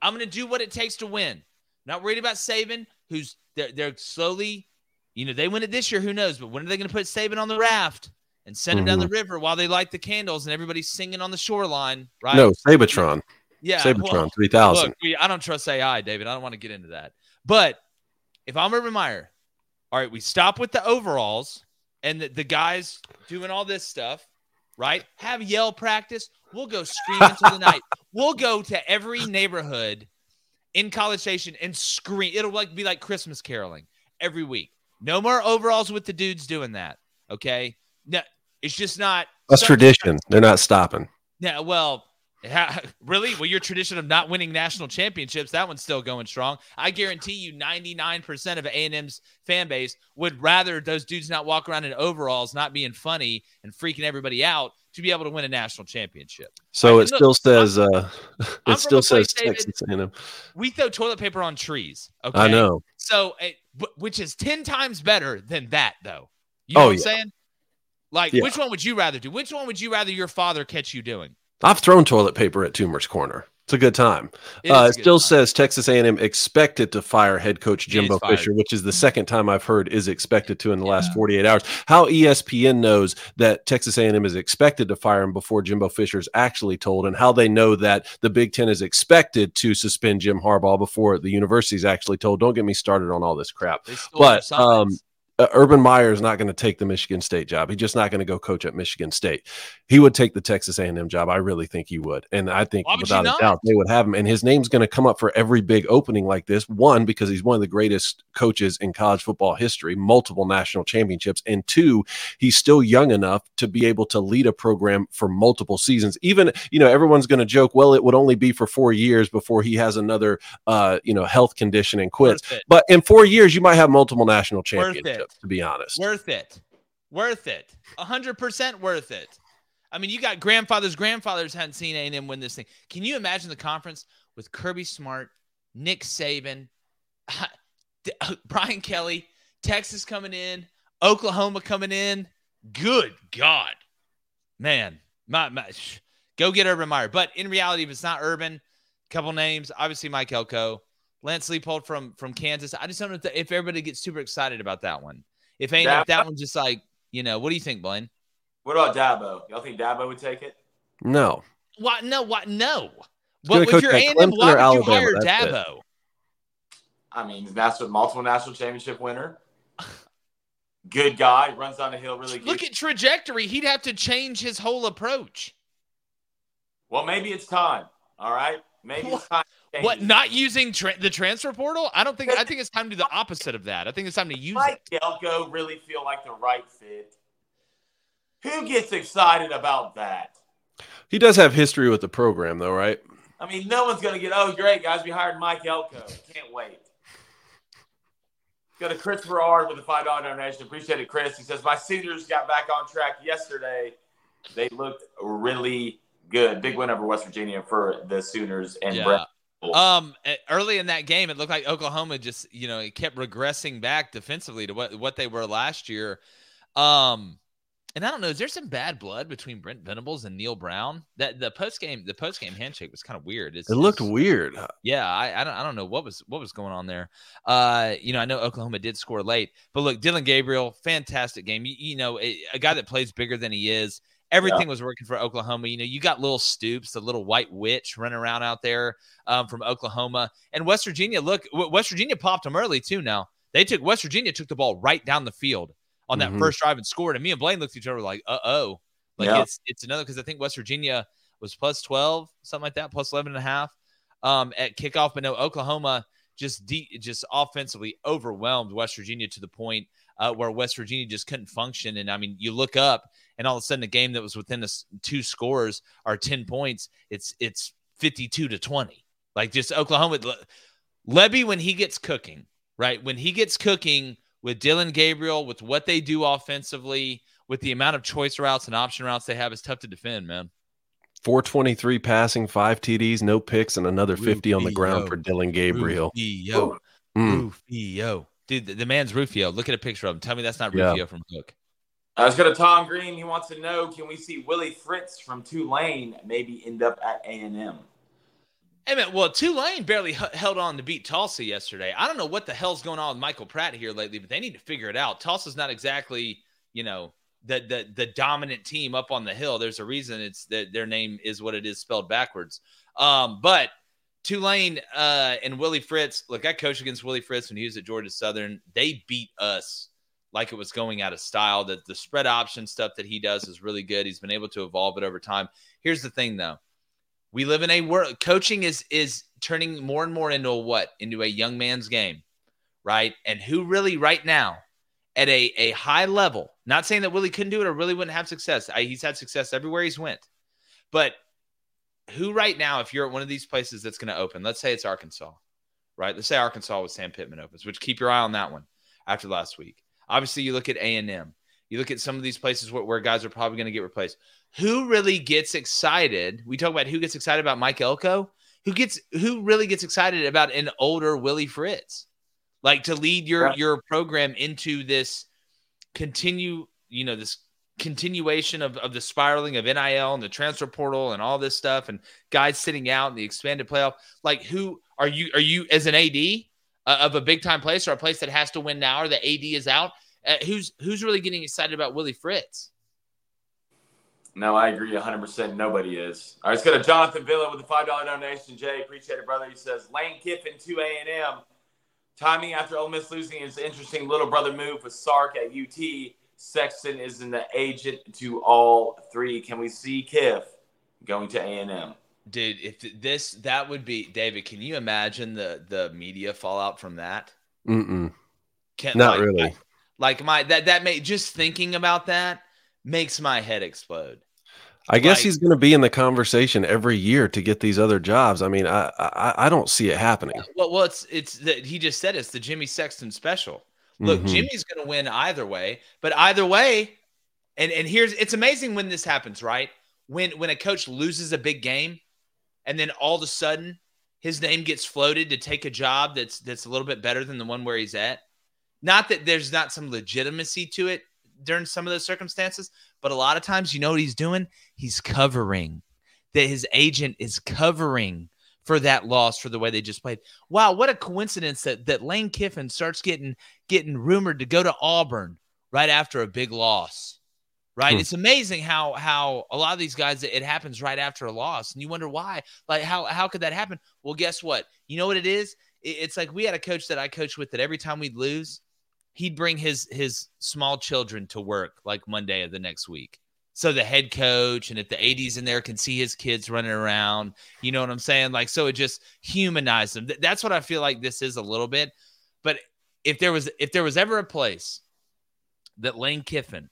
I'm going to do what it takes to win. Not worried about Saban, who's they're, they're slowly, you know, they win it this year. Who knows? But when are they going to put Saban on the raft and send him mm-hmm. down the river while they light the candles and everybody's singing on the shoreline? Right? No, Sabatron. Yeah. Sabatron well, three thousand. Look, we, I don't trust A I, David. I don't want to get into that. But if I'm Urban Meyer, all right, we stop with the overalls and the, the guys doing all this stuff. Right? Have yell practice. We'll go scream into the night. We'll go to every neighborhood in College Station and scream. It'll like be like Christmas caroling every week. No more overalls with the dudes doing that. Okay? No, it's just not. That's tradition. Not, They're not stopping. Yeah. Well, ha- really? Well, your tradition of not winning national championships, that one's still going strong. I guarantee you ninety-nine percent of A and M's fan base would rather those dudes not walk around in overalls, not being funny and freaking everybody out, to be able to win a national championship. So I mean, it look, still says, I'm, uh, it I'm still says, David, Texas A and M. We throw toilet paper on trees. Okay. I know. So, it, which is ten times better than that, though. You know oh, what I'm yeah. saying? Like, yeah. which one would you rather do? Which one would you rather your father catch you doing? I've thrown toilet paper at Toomer's Corner. It's a good time. It, uh, it good still time. Says Texas A and M expected to fire head coach Jimbo Fisher, which is the second time I've heard is expected to in the yeah. last forty-eight hours. How E S P N knows that Texas A and M is expected to fire him before Jimbo Fisher is actually told, and how they know that the Big Ten is expected to suspend Jim Harbaugh before the university is actually told. Don't get me started on all this crap. But um, uh, Urban Meyer is not going to take the Michigan State job. He's just not going to go coach at Michigan State. He would take the Texas A and M job. I really think he would. And I think without a doubt they would have him. And his name's going to come up for every big opening like this. One, because he's one of the greatest coaches in college football history, multiple national championships. And two, he's still young enough to be able to lead a program for multiple seasons. Even, you know, everyone's going to joke, well, it would only be for four years before he has another, uh, you know, health condition and quits. But in four years, you might have multiple national championships, to be honest. Worth it. Worth it. one hundred percent worth it. I mean, you got grandfathers. Grandfathers hadn't seen A and M win this thing. Can you imagine the conference with Kirby Smart, Nick Saban, Brian Kelly, Texas coming in, Oklahoma coming in? Good God. Man, my, my, sh- go get Urban Meyer. But in reality, if it's not Urban, a couple names, obviously Mike Elko, Lance Leipold from, from Kansas. I just don't know if, the, if everybody gets super excited about that one. If ain't that, if that one's just like, you know, what do you think, Blaine? What about Dabo? Y'all think Dabo would take it? No. What? No. What? No. What was your A and M? Why would you Alabama, hire Dabo? It. I mean, master, multiple national championship winner. Good guy. Runs down the hill really good. Look at trajectory. He'd have to change his whole approach. Well, maybe it's time. All right. Maybe what? It's time. To what? Not using tra- the transfer portal? I don't think. I think it's time to do the opposite of that. I think it's time to use Mike it. Mike Elko really feel like the right fit. Who gets excited about that? He does have history with the program, though, right? I mean, no one's going to get, oh, great, guys, we hired Mike Elko. Can't wait. Go to Christopher R. with a five dollars donation. Appreciate it, Chris. He says, my seniors got back on track yesterday. They looked really good. Big win over West Virginia for the Sooners and yeah. Brett. Um, early in that game, it looked like Oklahoma just, you know, it kept regressing back defensively to what, what they were last year. Um, And I don't know, is there some bad blood between Brent Venables and Neil Brown? That the post game, the post game handshake was kind of weird. It's, it looked it's, weird. Yeah, I, I don't, I don't know what was, what was going on there. Uh, you know, I know Oklahoma did score late, but look, Dylan Gabriel, fantastic game. You, you know, a, a guy that plays bigger than he is. Everything yeah. was working for Oklahoma. You know, you got Lil Stoops, the little white witch running around out there um, from Oklahoma and West Virginia. Look, West Virginia popped them early too. Now they took West Virginia took the ball right down the field on that mm-hmm. first drive and scored. And me and Blaine looked at each other like, uh-oh. Like, yeah. it's it's another, because I think West Virginia was plus twelve, something like that, plus eleven and a half um, at kickoff. But no, Oklahoma just de- just offensively overwhelmed West Virginia to the point uh, where West Virginia just couldn't function. And, I mean, you look up, and all of a sudden a game that was within a, two scores or ten points, it's it's fifty-two to twenty. Like just Oklahoma. Lebby, when he gets cooking, right? When he gets cooking with Dylan Gabriel, with what they do offensively, with the amount of choice routes and option routes they have, it's tough to defend, man. four twenty-three passing, five T Ds, no picks, and another fifty Rufio. on the ground for Dylan Gabriel. Rufio. Mm. Rufio. Dude, the, the man's Rufio. Look at a picture of him. Tell me that's not Rufio yeah. from Cook. Uh, let's go to Tom Green. He wants to know, can we see Willie Fritts from Tulane maybe end up at A and M? Hey, man, well, Tulane barely h- held on to beat Tulsa yesterday. I don't know what the hell's going on with Michael Pratt here lately, but they need to figure it out. Tulsa's not exactly, you know, the the the dominant team up on the hill. There's a reason it's that their name is what it is spelled backwards. Um, but Tulane uh, and Willie Fritts, look, I coached against Willie Fritts when he was at Georgia Southern. They beat us like it was going out of style. That the spread option stuff that he does is really good. He's been able to evolve it over time. Here's the thing, though. We live in a world. Coaching is is turning more and more into a what? Into a young man's game, right? And who really right now at a, a high level, not saying that Willie couldn't do it or really wouldn't have success. I, he's had success everywhere he's went. But who right now, if you're at one of these places that's going to open, let's say it's Arkansas, right? Let's say Arkansas with Sam Pittman opens, which keep your eye on that one after last week. Obviously, you look at A and M. You look at some of these places where, where guys are probably going to get replaced. Who really gets excited? We talk about who gets excited about Mike Elko. Who gets who really gets excited about an older Willie Fritts? Like to lead your, right. your program into this continue, you know, this continuation of, of the spiraling of N I L and the transfer portal and all this stuff and guys sitting out and the expanded playoff. Like who are you are you as an A D uh, of a big time place or a place that has to win now or the A D is out? Uh, who's who's really getting excited about Willie Fritts? No, I agree one hundred percent. Nobody is. All right, let's go to Jonathan Villa with a five dollars donation. Jay, appreciate it, brother. He says, Lane Kiffin to A and M. Timing after Ole Miss losing is an interesting little brother move with Sark at U T. Sexton is an agent to all three. Can we see Kiff going to A and M? Dude, if this, that would be, David, can you imagine the, the media fallout from that? Mm-mm. Can, Not like, really. I, like my, that, that may, just thinking about that makes my head explode. I guess like, he's going to be in the conversation every year to get these other jobs. I mean, I I, I don't see it happening. Well, well, it's it's that he just said it's the Jimmy Sexton special. Look, mm-hmm. Jimmy's going to win either way, but either way, and and here's it's amazing when this happens, right? When when a coach loses a big game, and then all of a sudden his name gets floated to take a job that's that's a little bit better than the one where he's at. Not that there's not some legitimacy to it during some of those circumstances, but a lot of times, you know what he's doing? He's covering that his agent is covering for that loss for the way they just played. Wow, what a coincidence that that Lane Kiffin starts getting getting rumored to go to Auburn right after a big loss. Right? Hmm. It's amazing how how a lot of these guys it happens right after a loss, and you wonder why. Like how how could that happen? Well, guess what? You know what it is? It's like we had a coach that I coached with that every time we'd lose, he'd bring his his small children to work like Monday of the next week. So the head coach and if the A D's in there can see his kids running around, you know what I'm saying? Like, so it just humanized them. That's what I feel like this is a little bit. But if there was if there was ever a place that Lane Kiffin,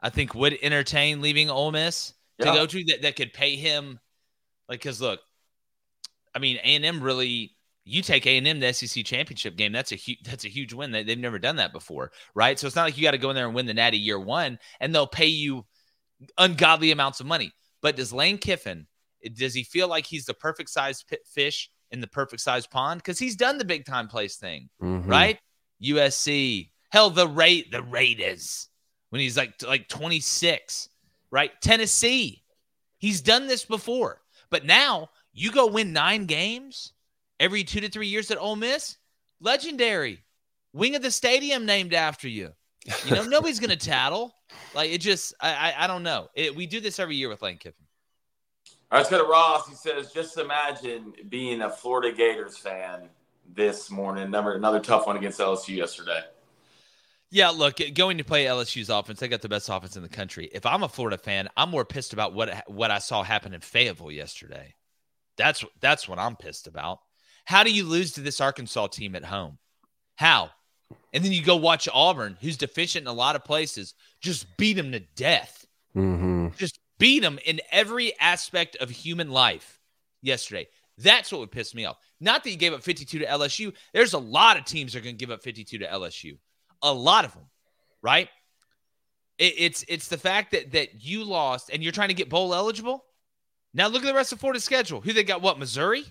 I think, would entertain leaving Ole Miss yeah. to go to that, that could pay him. Like, because, look, I mean, A and M really – you take A and M the S E C championship game. That's a huge, that's a huge win. They, they've never done that before, right? So it's not like you got to go in there and win the Natty year one, and they'll pay you ungodly amounts of money. But does Lane Kiffin, does he feel like he's the perfect size fish in the perfect size pond? Because he's done the big time place thing, mm-hmm. right? U S C, hell, the Ra- the Raiders when he's like like twenty-six, right? Tennessee, he's done this before, but now you go win nine games every two to three years at Ole Miss, legendary. Wing of the stadium named after you. You know, nobody's going to tattle. Like, it just, I I, I don't know. It, we do this every year with Lane Kiffin. All right, let's go to Ross. He says, just imagine being a Florida Gators fan this morning. Number, another tough one against L S U yesterday. Yeah, look, going to play L S U's offense, they got the best offense in the country. If I'm a Florida fan, I'm more pissed about what what I saw happen in Fayetteville yesterday. That's That's what I'm pissed about. How do you lose to this Arkansas team at home? How? And then you go watch Auburn, who's deficient in a lot of places, just beat them to death. Mm-hmm. Just beat them in every aspect of human life yesterday. That's what would piss me off. Not that you gave up fifty-two to L S U. There's a lot of teams that are going to give up fifty-two to L S U. A lot of them, right? It, it's it's the fact that that you lost and you're trying to get bowl eligible. Now look at the rest of Florida's schedule. Who they got? What, Missouri?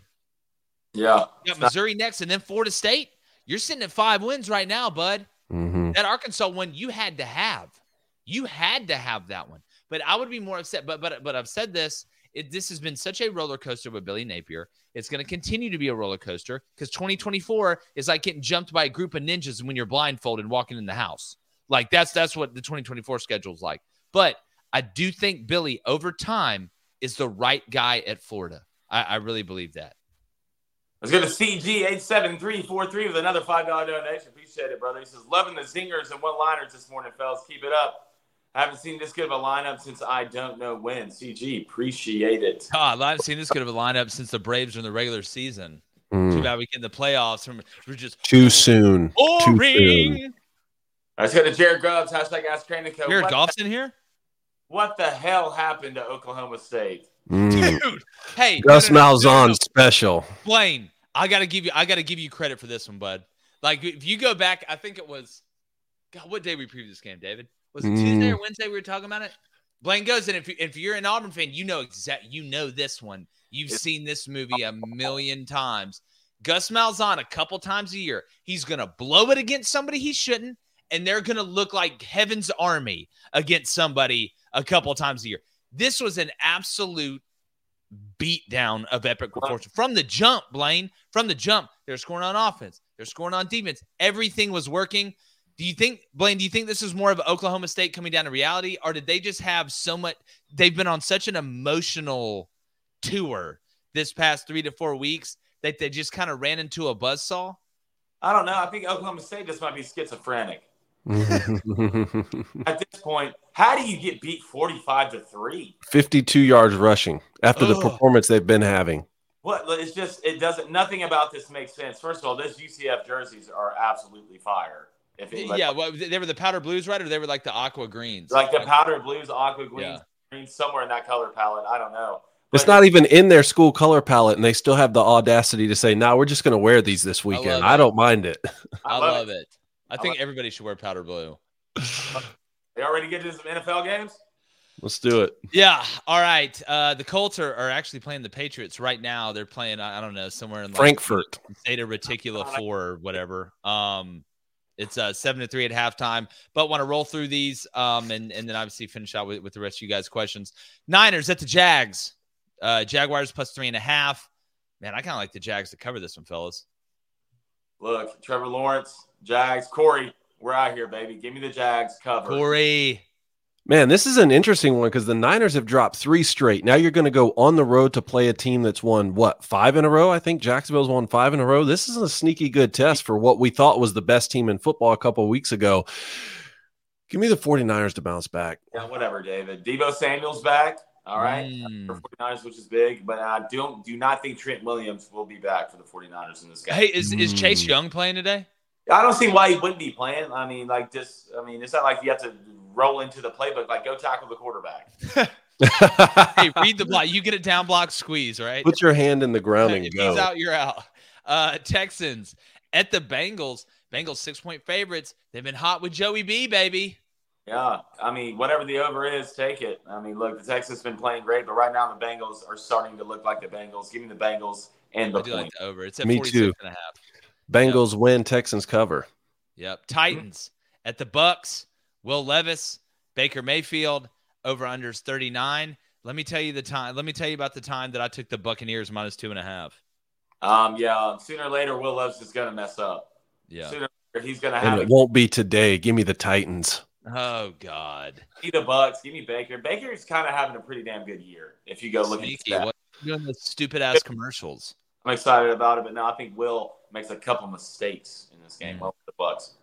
Yeah, you got Missouri next, and then Florida State. You're sitting at five wins right now, bud. Mm-hmm. That Arkansas one you had to have. You had to have that one. But I would be more upset. But but but I've said this. It, this has been such a roller coaster with Billy Napier. It's going to continue to be a roller coaster because twenty twenty-four is like getting jumped by a group of ninjas when you're blindfolded and walking in the house. Like that's that's what the twenty twenty-four schedule is like. But I do think Billy over time is the right guy at Florida. I, I really believe that. Let's go to C G eight seven three four three with another five dollars donation. Appreciate it, brother. He says, loving the zingers and one-liners this morning, fellas. Keep it up. I haven't seen this good of a lineup since I don't know when. C G, appreciate it. Oh, I haven't seen this good of a lineup since the Braves were in the regular season. Mm. Too bad we get in the playoffs. From, we're just Too soon. Boring. Too soon. Let's go to Jared Grubbs. Hashtag Ask Cranico. Jared Goff's in here? What the hell happened to Oklahoma State? Mm. Dude, hey. Gus no, no, no, Malzahn no, no. special. Blaine, I got to give you I got to give you credit for this one, bud. Like, if you go back, I think it was – God, what day we previewed this game, David? Was it mm. Tuesday or Wednesday we were talking about it? Blaine goes, and if, you, if you're an Auburn fan, you know exact, you know this one. You've seen this movie a million times. Gus Malzahn, a couple times a year, he's going to blow it against somebody he shouldn't, and they're going to look like Heaven's Army against somebody a couple times a year. This was an absolute beatdown of epic proportion. From the jump, Blaine, from the jump, they're scoring on offense. They're scoring on defense. Everything was working. Do you think, Blaine, do you think this is more of Oklahoma State coming down to reality, or did they just have so much – they've been on such an emotional tour this past three to four weeks that they just kind of ran into a buzzsaw? I don't know. I think Oklahoma State just might be schizophrenic. At this point, how do you get beat forty-five to three? fifty-two yards rushing after Ugh. the performance they've been having. What? It's just – it doesn't – nothing about this makes sense. First of all, those U C F jerseys are absolutely fire. If it, like, yeah, well, they were the powder blues, right? Or they were like the aqua greens. Like the powder blues, aqua greens, yeah. greens, somewhere in that color palette. I don't know. But it's not even in their school color palette, and they still have the audacity to say, no, nah, we're just going to wear these this weekend. I, I don't mind it. I love, I love it. it. I, I think it. everybody should wear powder blue. Y'all ready to get to some N F L games? Let's do it. Yeah. All right. Uh, the Colts are, are actually playing the Patriots right now. They're playing, I don't know, somewhere in like Frankfurt. Theta Reticula four or whatever. Um It's uh, seven to three at halftime, but want to roll through these um, and, and then obviously finish out with, with the rest of you guys' questions. Niners at the Jags. Uh, Jaguars plus three and a half. Man, I kind of like the Jags to cover this one, fellas. Look, Trevor Lawrence, Jags. Corey, we're out here, baby. Give me the Jags cover. Corey. Man, this is an interesting one because the Niners have dropped three straight. Now you're going to go on the road to play a team that's won, what, five in a row? I think Jacksonville's won five in a row. This is a sneaky good test for what we thought was the best team in football a couple of weeks ago. Give me the 49ers to bounce back. Yeah, whatever, David. Debo Samuel's back, all right, mm. for forty-niners, which is big. But I don't, do not think Trent Williams will be back for the forty-niners in this game. Hey, is, mm. is Chase Young playing today? I don't see why he wouldn't be playing. I mean, like just, I mean, it's not like you have to roll into the playbook, like go tackle the quarterback. Hey, read the block. You get a down block squeeze, right? Put your hand in the ground and if go. If he's out, you're out. Uh, Texans at the Bengals. Bengals six-point favorites. They've been hot with Joey B, baby. Yeah, I mean, whatever the over is, take it. I mean, look, the Texans have been playing great, but right now the Bengals are starting to look like the Bengals. Give me the Bengals and the I do point. Like the over. It's at forty-six and a half. Bengals yep. win, Texans cover. Yep. Titans mm-hmm. at the Bucks. Will Levis, Baker Mayfield, over unders thirty-nine. Let me tell you the time. Let me tell you about the time that I took the Buccaneers minus two and a half. Um, yeah. Sooner or later, Will Levis is going to mess up. Yeah. Sooner or later, he's going to have. And it won't be today. Give me the Titans. Oh God. Give me the Bucks. Give me Baker. Baker's kind of having a pretty damn good year. If you go look at that. What are you doing with stupid ass commercials? I'm excited about it, but no, I think Will makes a couple mistakes in this game. Mm. Well, the Bucks.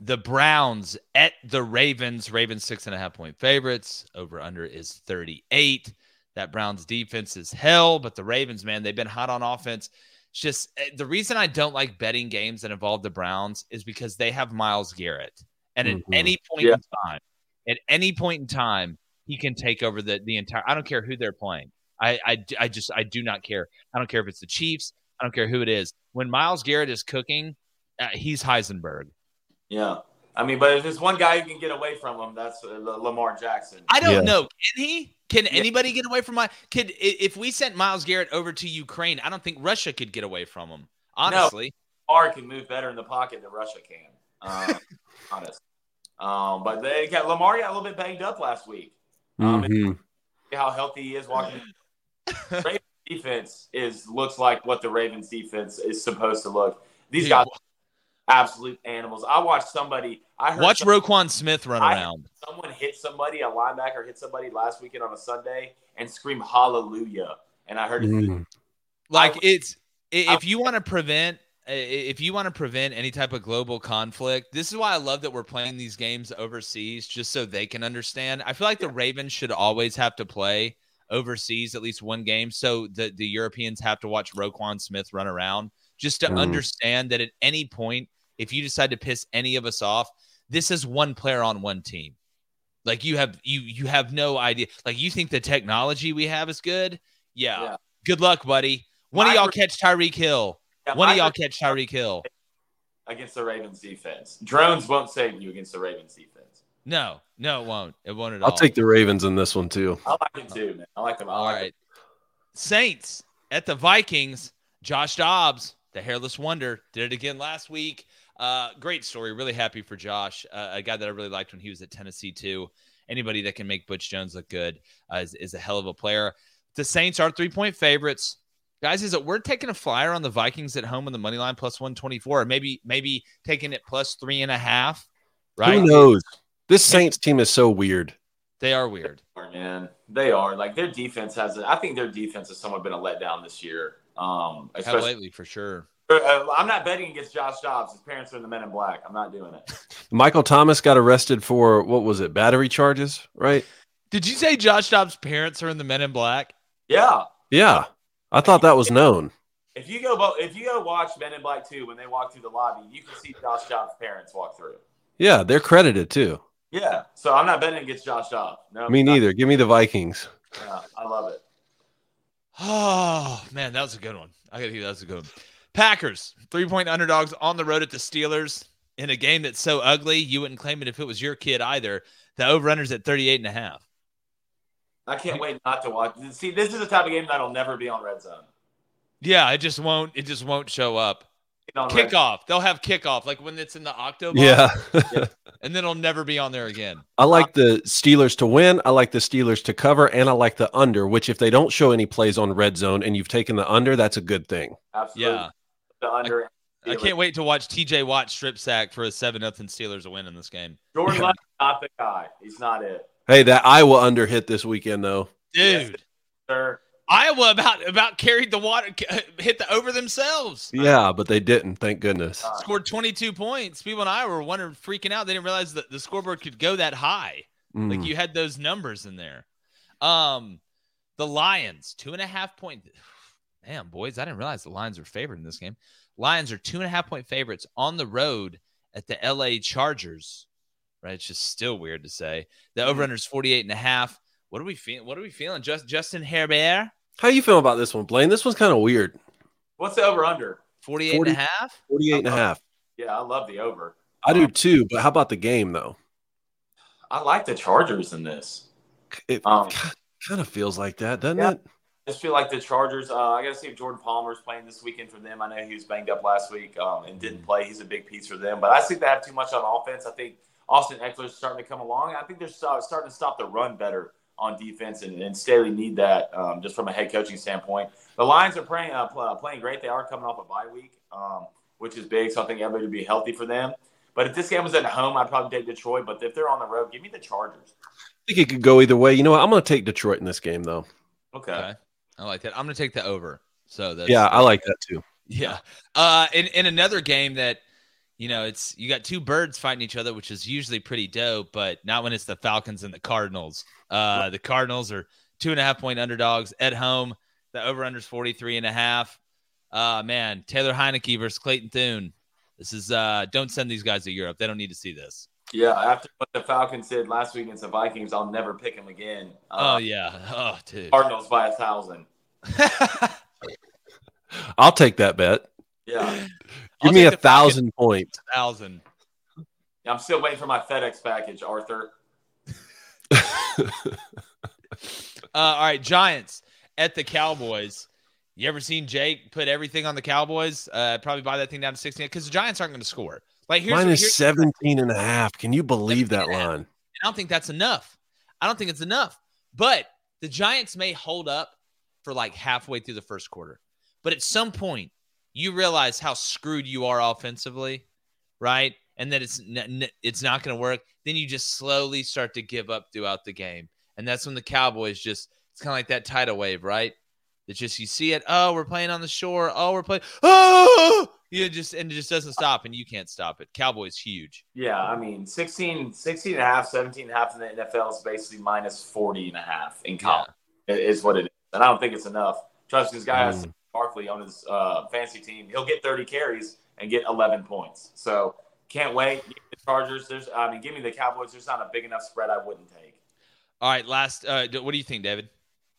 The Browns at the Ravens. Ravens six and a half point favorites. Over under is thirty-eight. That Browns defense is hell, but the Ravens, man, they've been hot on offense. It's just the reason I don't like betting games that involve the Browns is because they have Myles Garrett, and mm-hmm. at any point yeah. in time, at any point in time, he can take over the the entire. I don't care who they're playing. I, I, I just I do not care. I don't care if it's the Chiefs. I don't care who it is. When Myles Garrett is cooking, uh, he's Heisenberg. Yeah. I mean, but if there's one guy who can get away from him, that's uh, Lamar Jackson. I don't yeah. know. Can he? Can yeah. anybody get away from my kid? If we sent Myles Garrett over to Ukraine, I don't think Russia could get away from him, honestly. No, R can move better in the pocket than Russia can, uh, honestly. Um, but they got Lamar got a little bit banged up last week. Um, mm-hmm. How healthy he is walking. Ravens defense is looks like what the Ravens defense is supposed to look. These Dude. guys, absolute animals. I watched somebody. I heard watch somebody, Roquan Smith run I around. Someone hit somebody, a linebacker hit somebody last weekend on a Sunday and scream hallelujah. And I heard mm-hmm. it. Like I, it's I, if you want to prevent. If you want to prevent any type of global conflict, this is why I love that we're playing these games overseas just so they can understand. I feel like the Ravens should always have to play overseas at least one game so the, the Europeans have to watch Roquan Smith run around just to mm. understand that at any point, if you decide to piss any of us off, this is one player on one team. Like you have you you have no idea. Like you think the technology we have is good? Yeah. yeah. Good luck, buddy. One My of y'all catch Tyreek Hill. Yeah, when do y'all catch Tyreek Hill? Against the Ravens defense. Drones won't save you against the Ravens defense. No, no, it won't. It won't at all. I'll take the Ravens in this one, too. I like them, too, man. I like them. I all like right. Them. Saints at the Vikings. Josh Dobbs, the hairless wonder, did it again last week. Uh, great story. Really happy for Josh, uh, a guy that I really liked when he was at Tennessee, too. Anybody that can make Butch Jones look good uh, is, is a hell of a player. The Saints are three-point favorites. Guys, is it worth taking a flyer on the Vikings at home on the money line plus one twenty-four? Or maybe maybe taking it plus three and a half, right? Who knows? This Saints team is so weird. They are weird. They are, man. They are. Like, their defense has – I think their defense has somewhat been a letdown this year. Um, especially lately, for sure. I'm not betting against Josh Dobbs. His parents are in the Men in Black. I'm not doing it. Michael Thomas got arrested for, what was it, battery charges, right? Did you say Josh Dobbs' parents are in the Men in Black? Yeah. Yeah. I thought that was known. If you go if you go watch Men in Black two, when they walk through the lobby, you can see Josh Dobbs' parents walk through. Yeah, they're credited too. Yeah, so I'm not betting against Josh Dobbs. No, me neither. Not. Give me the Vikings. Yeah, I love it. Oh, man, that was a good one. I got to hear that was a good one. Packers, three-point underdogs on the road at the Steelers in a game that's so ugly, you wouldn't claim it if it was your kid either. The over-under's at thirty-eight and a half. I can't wait not to watch. See, this is the type of game that'll never be on Red Zone. Yeah, it just won't. It just won't show up. Kickoff. They'll have kickoff, like when it's in the Octobox. Yeah. yeah. And then it'll never be on there again. I like the Steelers to win. I like the Steelers to cover, and I like the under. Which, if they don't show any plays on Red Zone, and you've taken the under, that's a good thing. Absolutely. Yeah. The under. I, I can't wait to watch T J Watt strip sack for a seven nothing Steelers win in this game. Jordan Love's not the guy. He's not it. Hey, that Iowa under hit this weekend, though. Dude, yes, Iowa about about carried the water, hit the over themselves. Yeah, but they didn't, thank goodness. Uh, Scored twenty-two points. People in Iowa were wondering, freaking out. They didn't realize that the scoreboard could go that high. Mm. Like, you had those numbers in there. Um, the Lions, two and a half point. Damn, boys, I didn't realize the Lions were favored in this game. Lions are two and a half point favorites on the road at the L A Chargers. Right, it's just still weird to say. The over-under is forty-eight and a half. What are we feeling? What are we feeling? Just Justin Herbert. How you feeling about this one, Blaine? This one's kind of weird. What's the over-under? forty-eight and a half? forty-eight and a half. Yeah, I love the over. I do too, but how about the game though? I like the Chargers in this. It um, kind of feels like that, doesn't yeah, it? I just feel like the Chargers. Uh, I got to see if Jordan Palmer's playing this weekend for them. I know he was banged up last week um, and didn't play. He's a big piece for them, but I think they have too much on offense. I think Austin Eckler's starting to come along. I think they're starting to stop the run better on defense, and, and Staley need that um, just from a head coaching standpoint. The Lions are playing uh, play, playing great. They are coming off a bye week, um, which is big, so I think everybody would be healthy for them. But if this game was at home, I'd probably take Detroit. But if they're on the road, give me the Chargers. I think it could go either way. You know what? I'm going to take Detroit in this game, though. Okay. okay. I like that. I'm going to take the over. So that's, Yeah, I like that, too. Yeah. Uh, in, in another game that, you know, it's you got two birds fighting each other, which is usually pretty dope, but not when it's the Falcons and the Cardinals. Uh, the Cardinals are two and a half point underdogs at home. The over-under is forty-three and a half. Uh, man, Taylor Heineke versus Clayton Thune. This is uh, don't send these guys to Europe. They don't need to see this. Yeah, after what the Falcons did last week against the Vikings, I'll never pick them again. Uh, oh, yeah. Oh, dude. Cardinals by a thousand. I'll take that bet. Yeah. Give I'll me a thousand points. A thousand. I'm still waiting for my FedEx package, Arthur. uh, all right, Giants at the Cowboys. You ever seen Jake put everything on the Cowboys? Uh, probably buy that thing down to sixteen because the Giants aren't going to score. Like here's, Mine is here's, seventeen and a half. Can you believe that line? And I don't think that's enough. I don't think it's enough. But the Giants may hold up for like halfway through the first quarter. But at some point, you realize how screwed you are offensively, right? And that it's n- it's not going to work. Then you just slowly start to give up throughout the game. And that's when the Cowboys just – it's kind of like that tidal wave, right? It's just you see it. Oh, we're playing on the shore. Oh, we're playing. Oh, you just and it just doesn't stop, and you can't stop it. Cowboys huge. Yeah, I mean, sixteen, sixteen and a half, seventeen and a half in the N F L is basically minus forty and a half in college. Yeah. Is what it is, and I don't think it's enough. Trust this guy, mm. Barkley on his uh, fantasy team. He'll get thirty carries and get eleven points. So can't wait. Give me the Chargers. There's, I mean, give me the Cowboys. There's not a big enough spread I wouldn't take. All right, last. Uh, what do you think, David?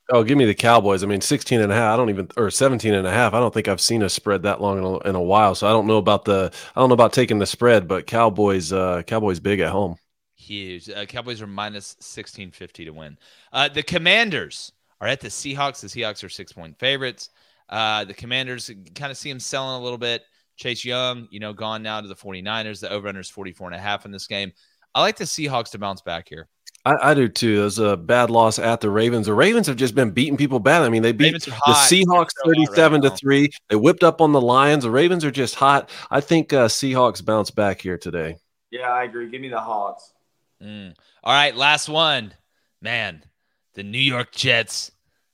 Oh, give me the Cowboys. I mean, sixteen and a half. I don't even, or seventeen and a half. I don't think I've seen a spread that long in a, in a while. So I don't know about the, I don't know about taking the spread, but Cowboys, uh, Cowboys big at home. Huge. Uh, Cowboys are minus sixteen fifty to win. Uh, the Commanders are at the Seahawks. The Seahawks are six point favorites. Uh, the Commanders kind of see them selling a little bit. Chase Young, you know, gone now to the 49ers. The over-under is forty-four and a half in this game. I like the Seahawks to bounce back here. I, I do too. It was a bad loss at the Ravens. The Ravens have just been beating people bad. I mean, they beat the Seahawks thirty-seven to three. They whipped up on the Lions. The Ravens are just hot. I think uh, Seahawks bounce back here today. Yeah, I agree. Give me the Hawks. Mm. All right, last one, man. The New York Jets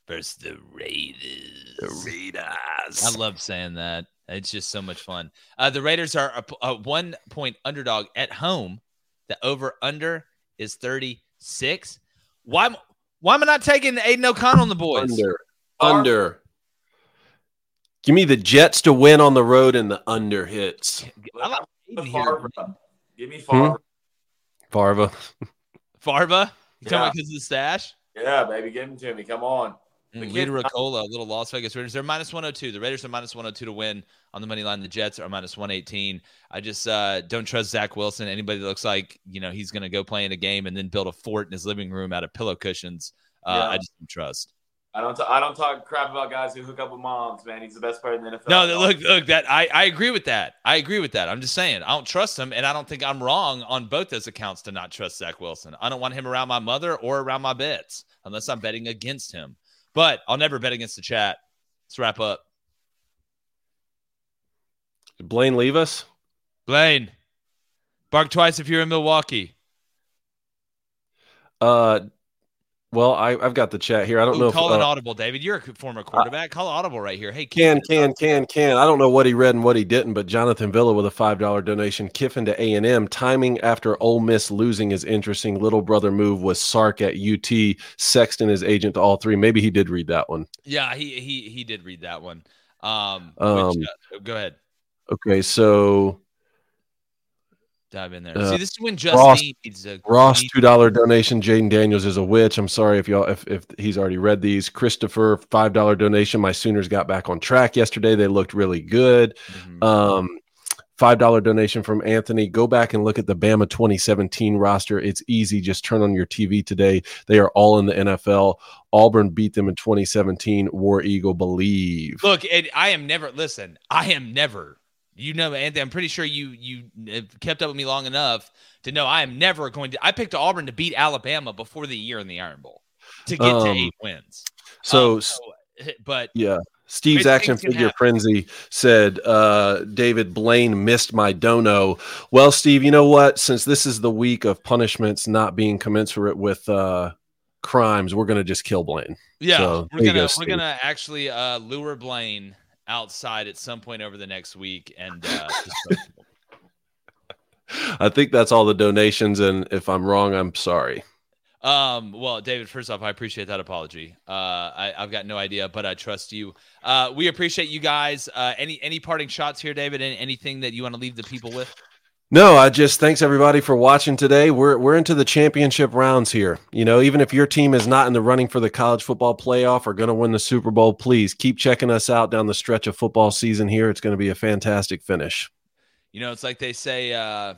versus the Raiders. The Raiders. I love saying that. It's just so much fun. Uh, the Raiders are a, a one-point underdog at home. The over/under is thirty. Six? Why, why am I not taking Aiden O'Connell and the boys? Under. Or, under. Give me the Jets to win on the road and the under hits. I like Aiden Favre. Here, Give me Favre. Hmm? Farva. Farva? You talking about because of the stash? Yeah, baby. Give him to me. Come on. Lita Ricola, little Las Vegas Raiders. They're minus one oh two. The Raiders are minus one oh two to win on the money line. The Jets are minus one eighteen. I just uh, don't trust Zach Wilson. Anybody that looks like, you know, he's going to go play in a game and then build a fort in his living room out of pillow cushions. Uh, yeah. I just don't trust. I don't t- I don't talk crap about guys who hook up with moms, man. He's the best player in the N F L. No, look, look, that I, I agree with that. I agree with that. I'm just saying I don't trust him, and I don't think I'm wrong on both those accounts to not trust Zach Wilson. I don't want him around my mother or around my bets unless I'm betting against him. But I'll never bet against the chat. Let's wrap up. Did Blaine leave us? Blaine, bark twice if you're in Milwaukee. Uh, well, I, I've got the chat here. I don't Ooh, know. Call if, an uh, audible, David. You're a former quarterback. Uh, call audible right here. Hey, can, can, can, can. I don't know what he read and what he didn't, but Jonathan Villa with a five dollar donation. Kiffin to A and M. Timing after Ole Miss losing is interesting. Little brother move was Sark at U T. Sexton is agent to all three. Maybe he did read that one. Yeah, he he he did read that one. Um, um which, uh, go ahead. Okay, so dive in there. Uh, See, this is when Justine Ross, needs a Ross two dollar donation. Jayden Daniels is a witch. I'm sorry if y'all if, if he's already read these. Christopher five dollar donation. My Sooners got back on track yesterday. They looked really good. Mm-hmm. Um, five dollar donation from Anthony. Go back and look at the Bama twenty seventeen roster. It's easy. Just turn on your T V today. They are all in the N F L. Auburn beat them in twenty seventeen. War Eagle believe. Look, and I am never. Listen, I am never. You know, Anthony, I'm pretty sure you you kept up with me long enough to know I am never going to – I picked Auburn to beat Alabama before the year in the Iron Bowl to get um, to eight wins. So, um, so but – yeah. Steve's Action Figure Frenzy said, uh, David Blaine missed my dono. Well, Steve, you know what? Since this is the week of punishments not being commensurate with uh, crimes, we're going to just kill Blaine. Yeah, so, we're going to actually uh, lure Blaine – outside at some point over the next week, and uh, I think that's all the donations. And if I'm wrong, I'm sorry. Um, well, David, first off, I appreciate that apology. Uh, I, I've got no idea, but I trust you. Uh, we appreciate you guys. Uh, any any parting shots here, David? And anything that you want to leave the people with? No, I just thanks everybody for watching today. We're we're into the championship rounds here. You know, even if your team is not in the running for the college football playoff or going to win the Super Bowl, please keep checking us out down the stretch of football season here. It's going to be a fantastic finish. You know, it's like they say, uh,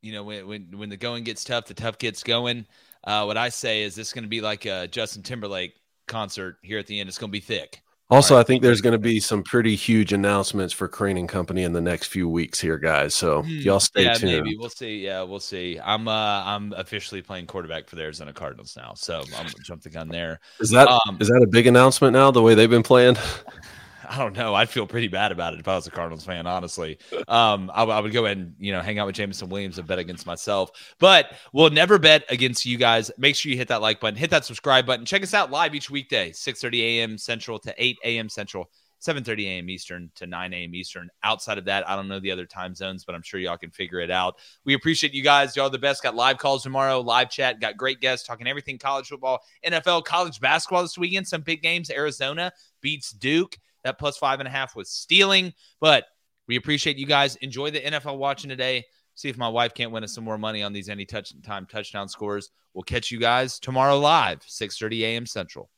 you know, when, when when the going gets tough, the tough gets going. Uh, what I say is this is going to be like a Justin Timberlake concert here at the end. It's going to be thick. Also, right. I think there's going to be some pretty huge announcements for Crane and Company in the next few weeks here, guys. So y'all stay yeah, tuned. Maybe. We'll see. Yeah, we'll see. I'm uh, I'm officially playing quarterback for the Arizona Cardinals now, so I'm going to jump the gun there. Is that um, is that a big announcement now, the way they've been playing? I don't know. I'd feel pretty bad about it if I was a Cardinals fan, honestly. Um, I, I would go ahead and, you know, hang out with Jameson Williams and bet against myself. But we'll never bet against you guys. Make sure you hit that like button. Hit that subscribe button. Check us out live each weekday, six thirty a.m. Central to eight a.m. Central, seven thirty a.m. Eastern to nine a.m. Eastern. Outside of that, I don't know the other time zones, but I'm sure y'all can figure it out. We appreciate you guys. Y'all are the best. Got live calls tomorrow, live chat. Got great guests talking everything college football, N F L, college basketball this weekend. Some big games. Arizona beats Duke. That plus five and a half was stealing, but we appreciate you guys. Enjoy the N F L watching today. See if my wife can't win us some more money on these any touch time touchdown scores. We'll catch you guys tomorrow live, six thirty a.m. Central.